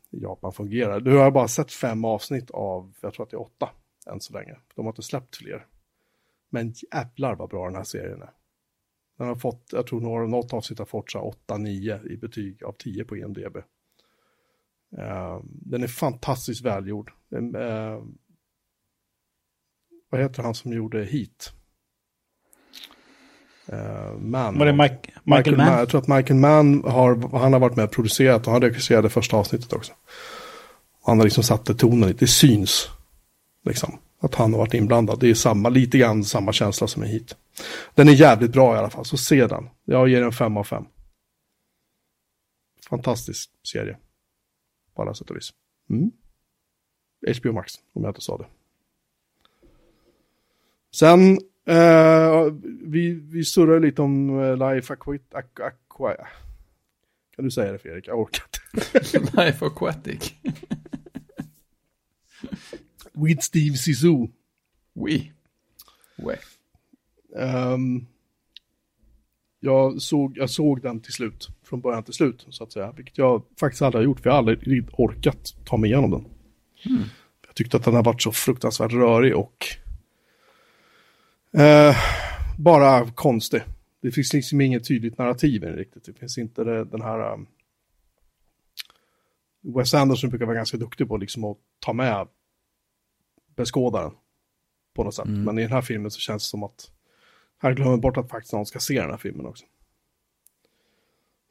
i Japan fungerar. Du har bara sett fem avsnitt av, jag tror att det är åtta än så länge. De har inte släppt fler. Men jävlar vad bra den här serien är. Den har fått, jag tror några, något avsnitt har fått åtta nio i betyg av tio på I M D B. Eh, den är fantastiskt välgjord. Den, eh, Vad heter han som gjorde Heat? Uh, Mann. Var det Mike, Michael, Michael Mann? Mann? Jag tror att Michael Mann har, han har varit med och producerat och han regisserade första avsnittet också. Och han har liksom satt tonen lite. Det syns liksom, att han har varit inblandad. Det är samma, lite grann samma känsla som i Heat. Den är jävligt bra i alla fall. Så se den. Jag ger den fem av fem. Fantastisk serie. På alla sätt och vis. Mm. H B O Max, om jag inte sa det. Sen, eh, vi, vi surrar lite om Life Aquatic. Aqu- kan du säga det, Fredrik? Jag orkar inte. Life Aquatic. With Steve Zissou. Oui. Oui. Um, jag, såg, jag såg den till slut, från början till slut, så att säga. Vilket jag faktiskt aldrig har gjort, för jag har aldrig orkat ta mig igenom den. Mm. Jag tyckte att den har varit så fruktansvärt rörig och eh, bara konstig. Det finns liksom inget tydligt narrativ riktigt. Det finns inte det, den här um, Wes Anderson brukar vara ganska duktig på liksom att ta med beskådaren på något sätt. Mm. Men i den här filmen så känns det som att han glömmer bort att faktiskt någon ska se den här filmen också.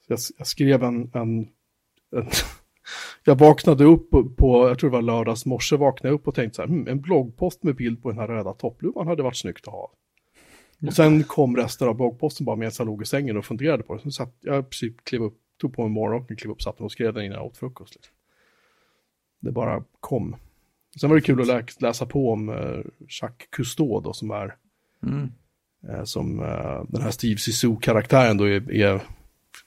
Så jag, jag skrev en, en, en jag vaknade upp på, på, jag tror det var lördags morse, vaknade upp och tänkte så här, hm, en bloggpost med bild på den här röda toppluvan hade varit snyggt att ha. Mm. Och sen kom resten av bloggposten bara medan jag låg i sängen och funderade på det. Så satt, jag precis klev upp, tog på en morgonrock, klev upp, satt och skrev den innan jag åt frukost. Liksom. Det bara kom. Sen var det kul att lä- läsa på om uh, Jacques Cousteau då, som är mm. uh, som uh, den här Steve Zissou-karaktären då är, är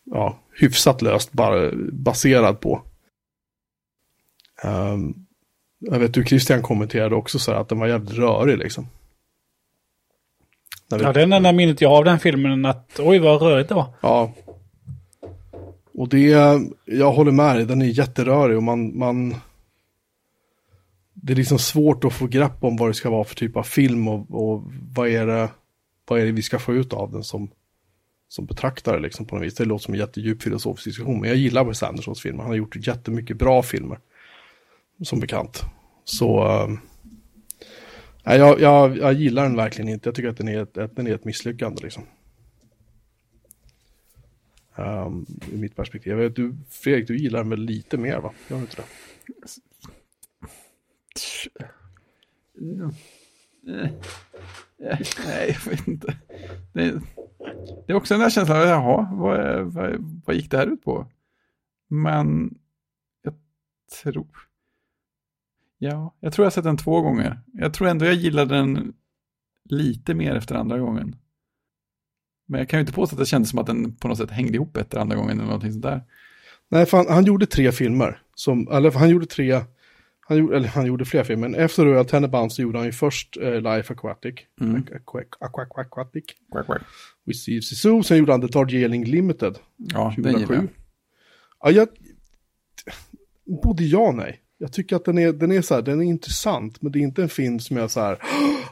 ja, hyfsat löst bara baserad på. Um, jag vet du, Christian kommenterade också så här att den var jävligt rörig liksom. Ja, det är den enda minnet jag har av den filmen, att oj vad rörigt det var. Ja. Och det, jag håller med dig, den är jätterörig och man, man det är liksom svårt att få grepp om vad det ska vara för typ av film och, och vad är det, vad är det vi ska få ut av den som, som betraktare liksom på något vis. Det låter som en jättedjup filosofisk diskussion, men jag gillar Wes Andersons filmer. Han har gjort jättemycket bra filmer som bekant. Så äh, jag, jag, jag gillar den verkligen inte. Jag tycker att den är ett, att den är ett misslyckande liksom. Um, i mitt perspektiv. Vet, du, Fredrik, du gillar den väl lite mer va? Gör du inte det? Nej, jag vet inte. Det är, det är också den där känslan att jaha, vad, är, vad, är, vad gick det här ut på? Men jag tror Ja, jag tror jag har sett den två gånger. Jag tror ändå jag gillade den lite mer efter andra gången. Men jag kan ju inte påstå att det kändes som att den på något sätt hängde ihop efter andra gången eller någonting sånt där. Nej, för han, han gjorde tre filmer. Som, eller han gjorde tre, han gjorde, eller han gjorde fler filmer. Men efter Royal Tenenbaums så gjorde han ju först eh, Life Aquatic. Mm. Aquatic. Aquatic. Aquatic. With Steve Zissou. Sen gjorde han The Darjeeling Limited. Ja, den gillar jag. Ja, jag... Både ja och nej. Jag tycker att den är, den är så här, den är intressant, men det är inte en film som jag så här,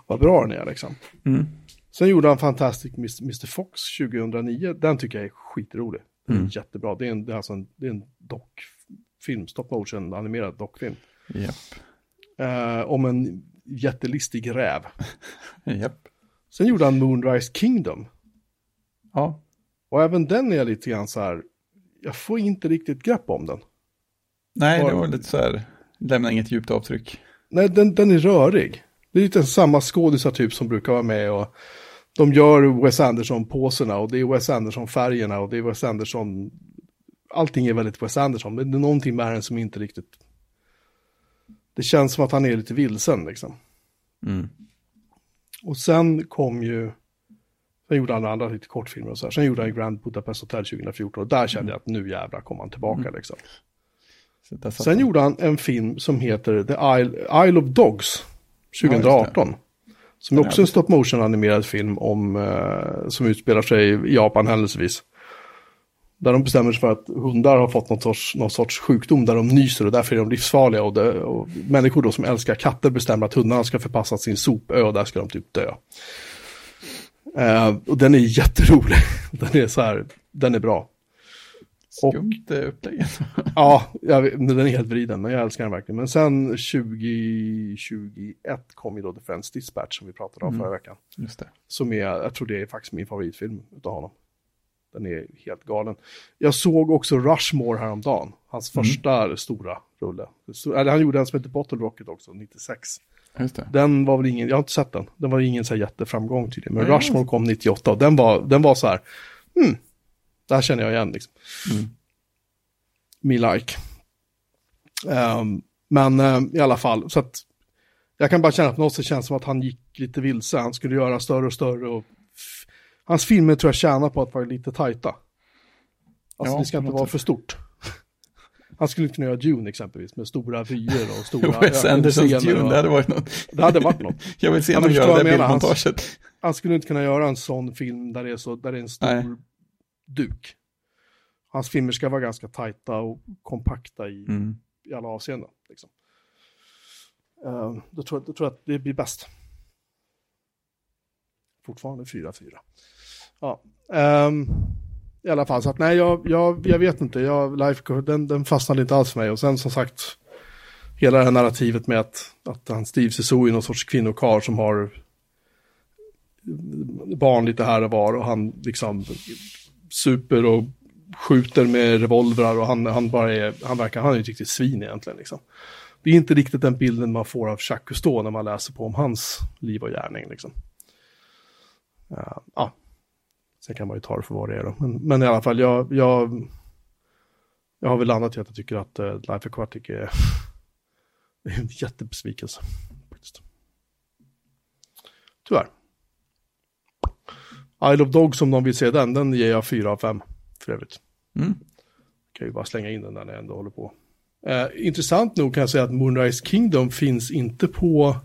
vad bra den är liksom. Mm. Sen gjorde han Fantastic mister Fox tjugohundranio. Den tycker jag är skitrolig. Den är mm. jättebra. Det är en, det är alltså en, det är en dockfilm, stop motion, animerad dockfilm. Yep. Eh, om en jättelistig räv. Yep. Sen gjorde han Moonrise Kingdom. Ja. Och även den är lite grann så här, jag får inte riktigt grepp om den. Nej, det var lite så här, lämna inget djupt avtryck. Nej, den, den är rörig. Det är lite samma skådisar typ som brukar vara med och de gör Wes Anderson-påserna och det är Wes Anderson-färgerna och det är Wes Anderson, allting är väldigt Wes Anderson, men det är någonting med den som inte riktigt, det känns som att han är lite vilsen liksom. Mm. Och sen kom ju, sen gjorde han andra lite kortfilmer och så här. Sen gjorde han Grand Budapest Hotel tjugohundrafjorton och där kände mm. jag att nu jävlar kom han tillbaka mm. liksom. Sen gjorde han en film som heter The Isle, Isle of Dogs tjugohundraarton. Ja, som också är en stop motion animerad film om, eh, som utspelar sig i Japan händelsevis. Där de bestämmer sig för att hundar har fått någon sorts, någon sorts sjukdom där de nyser och därför är de livsfarliga. Och, det, och människor då som älskar katter bestämmer att hundarna ska förpassas till en sopö och där ska de typ dö. Eh, och den är jätterolig. Den är så här, den är bra. Skumt uppläggen. Ja, jag, den är helt vriden, men jag älskar den verkligen. Men sen tjugohundratjugoett kom ju då The French Dispatch som vi pratade om mm. förra veckan. Just det. Som är, jag tror det är faktiskt min favoritfilm utav honom. Den är helt galen. Jag såg också Rushmore häromdagen. Hans mm. första stora rulle. Eller han gjorde den som heter Bottle Rocket också, nittiosex. Just det. Den var väl ingen, jag har inte sett den. Den var ingen så här jätteframgång tydligen. Men mm. Rushmore kom nittioåtta och den var, den var så här... Mm, där känner jag igen liksom. Mm. Me like. Um, Men eh, i alla fall, så att jag kan bara känna att något så känns som att han gick lite vilse. Han skulle göra större och större. Och f- Hans filmer tror jag tjänar på att vara lite tajta. Alltså ja, det ska inte vara för stort. Han skulle kunna göra Dune exempelvis med stora vyer och stora... Wes Andersons Dune, det hade varit något. Det hade varit något. Jag vill se honom göra det bildmontaget. Han, han skulle inte kunna göra en sån film där det är, så, där det är en stor Nej. duk. Hans filmer ska vara ganska tajta och kompakta i, mm. i alla avseenden. Liksom. Uh, då, tror, då tror jag att det blir bäst. Fortfarande fyra fyra. Ja... Um, I alla fall, så att nej, jag, jag, jag vet inte. Jag, life, den, den fastnade inte alls för mig. Och sen som sagt, hela det här narrativet med att, att han Steve Zissou är någon sorts kvinnokar som har barn lite här och var. Och han liksom super och skjuter med revolvrar. Och han, han bara är, han verkar, han är ju riktigt svin egentligen liksom. Det är inte riktigt den bilden man får av Jacques Cousteau när man läser på om hans liv och gärning liksom. Ja. Uh, uh. Sen kan man ju ta det för vad det är då. Men, men i alla fall, jag, jag, jag har väl landat i att jag tycker att uh, Life Aquatic är, är en jättebesvikelse. Tyvärr. Isle of Dogs, om de vill se den, den ger jag fyra av fem för övrigt. Mm. Kan ju bara slänga in den där när jag ändå håller på. Uh, intressant nog kan jag säga att Moonrise Kingdom finns inte på...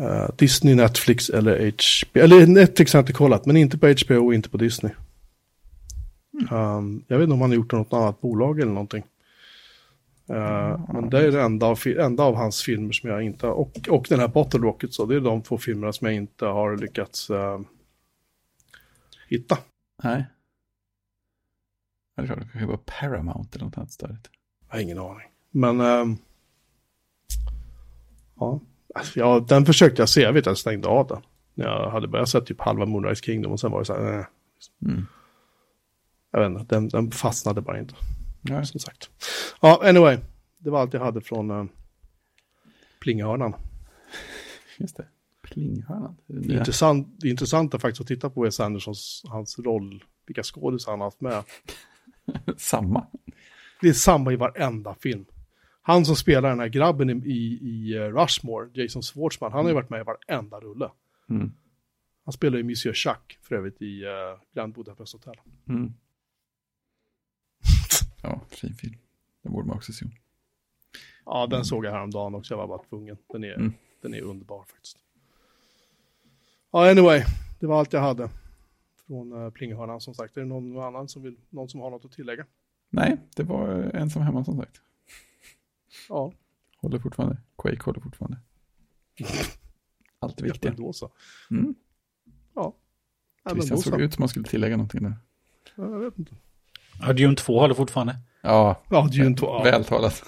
Uh, Disney, Netflix eller H B O. Eller Netflix har jag inte kollat, men inte på H B O och inte på Disney. Mm. Um, jag vet inte om han har gjort något annat bolag eller någonting. Uh, mm. Men det är det enda av, enda av hans filmer som jag inte har. Och, och den här Bottle Rocket, så det är de två filmerna som jag inte har lyckats uh, hitta. Nej. Jag tror det kanske var Paramount eller något annat störigt. Jag har ingen aning. Men um, ja. Ja, den försökte jag se, jag vet att jag stängde av den. Jag hade börjat sett typ halva Moonrise Kingdom och sen var det så här, äh. mm. Jag vet inte, den, den fastnade bara inte. Nej. Som sagt. Ja, anyway. Det var allt jag hade från äh, Plinghörnan. Just det, Plinghörnan. Det är intressant, det är intressant att faktiskt att titta på Wes Andersons, hans roll, vilka skådespelare han har haft med. Samma. Det är samma i varenda film. Han som spelar den här grabben i, i, i Rushmore, Jason Schwartzman, han har ju varit med i varenda rulle. Mm. Han spelar ju Monsieur Jacques för övrigt i uh, Grand Budapest Hotel. Mm. Ja, fin film. Den borde man också se. Ja, den mm. såg jag häromdagen också. Jag var bara tvungen. Den är, mm. den är underbar faktiskt. Ja, anyway. Det var allt jag hade från uh, Plinghörnan som sagt. Är det någon annan som vill, någon som har något att tillägga? Nej, det var ensam hemma som sagt. Ja. Håller fortfarande. Quake håller fortfarande. Allt viktigt. Då så. Mm. Ja. Tills jag såg ut som man skulle tillägga någonting där. Jag vet inte. Ja, Dune två håller fortfarande. Ja, ja Dune två. Ja. Vältalat.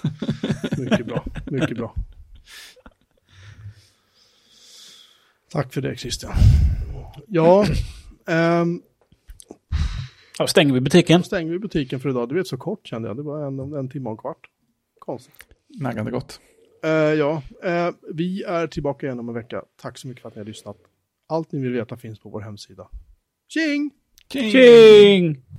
Mycket bra. Mycket bra. Tack för det, Christian. Ja. Um, ja, stänger vi butiken? Stänger vi butiken för idag. Du vet, så kort kände jag. Det var en, en timme och en kvart. Konstigt. Naggande gott. Uh, ja, uh, vi är tillbaka igen om en vecka. Tack så mycket för att ni har lyssnat. Allt ni vill veta finns på vår hemsida. Tjing! Tjing! Tjing!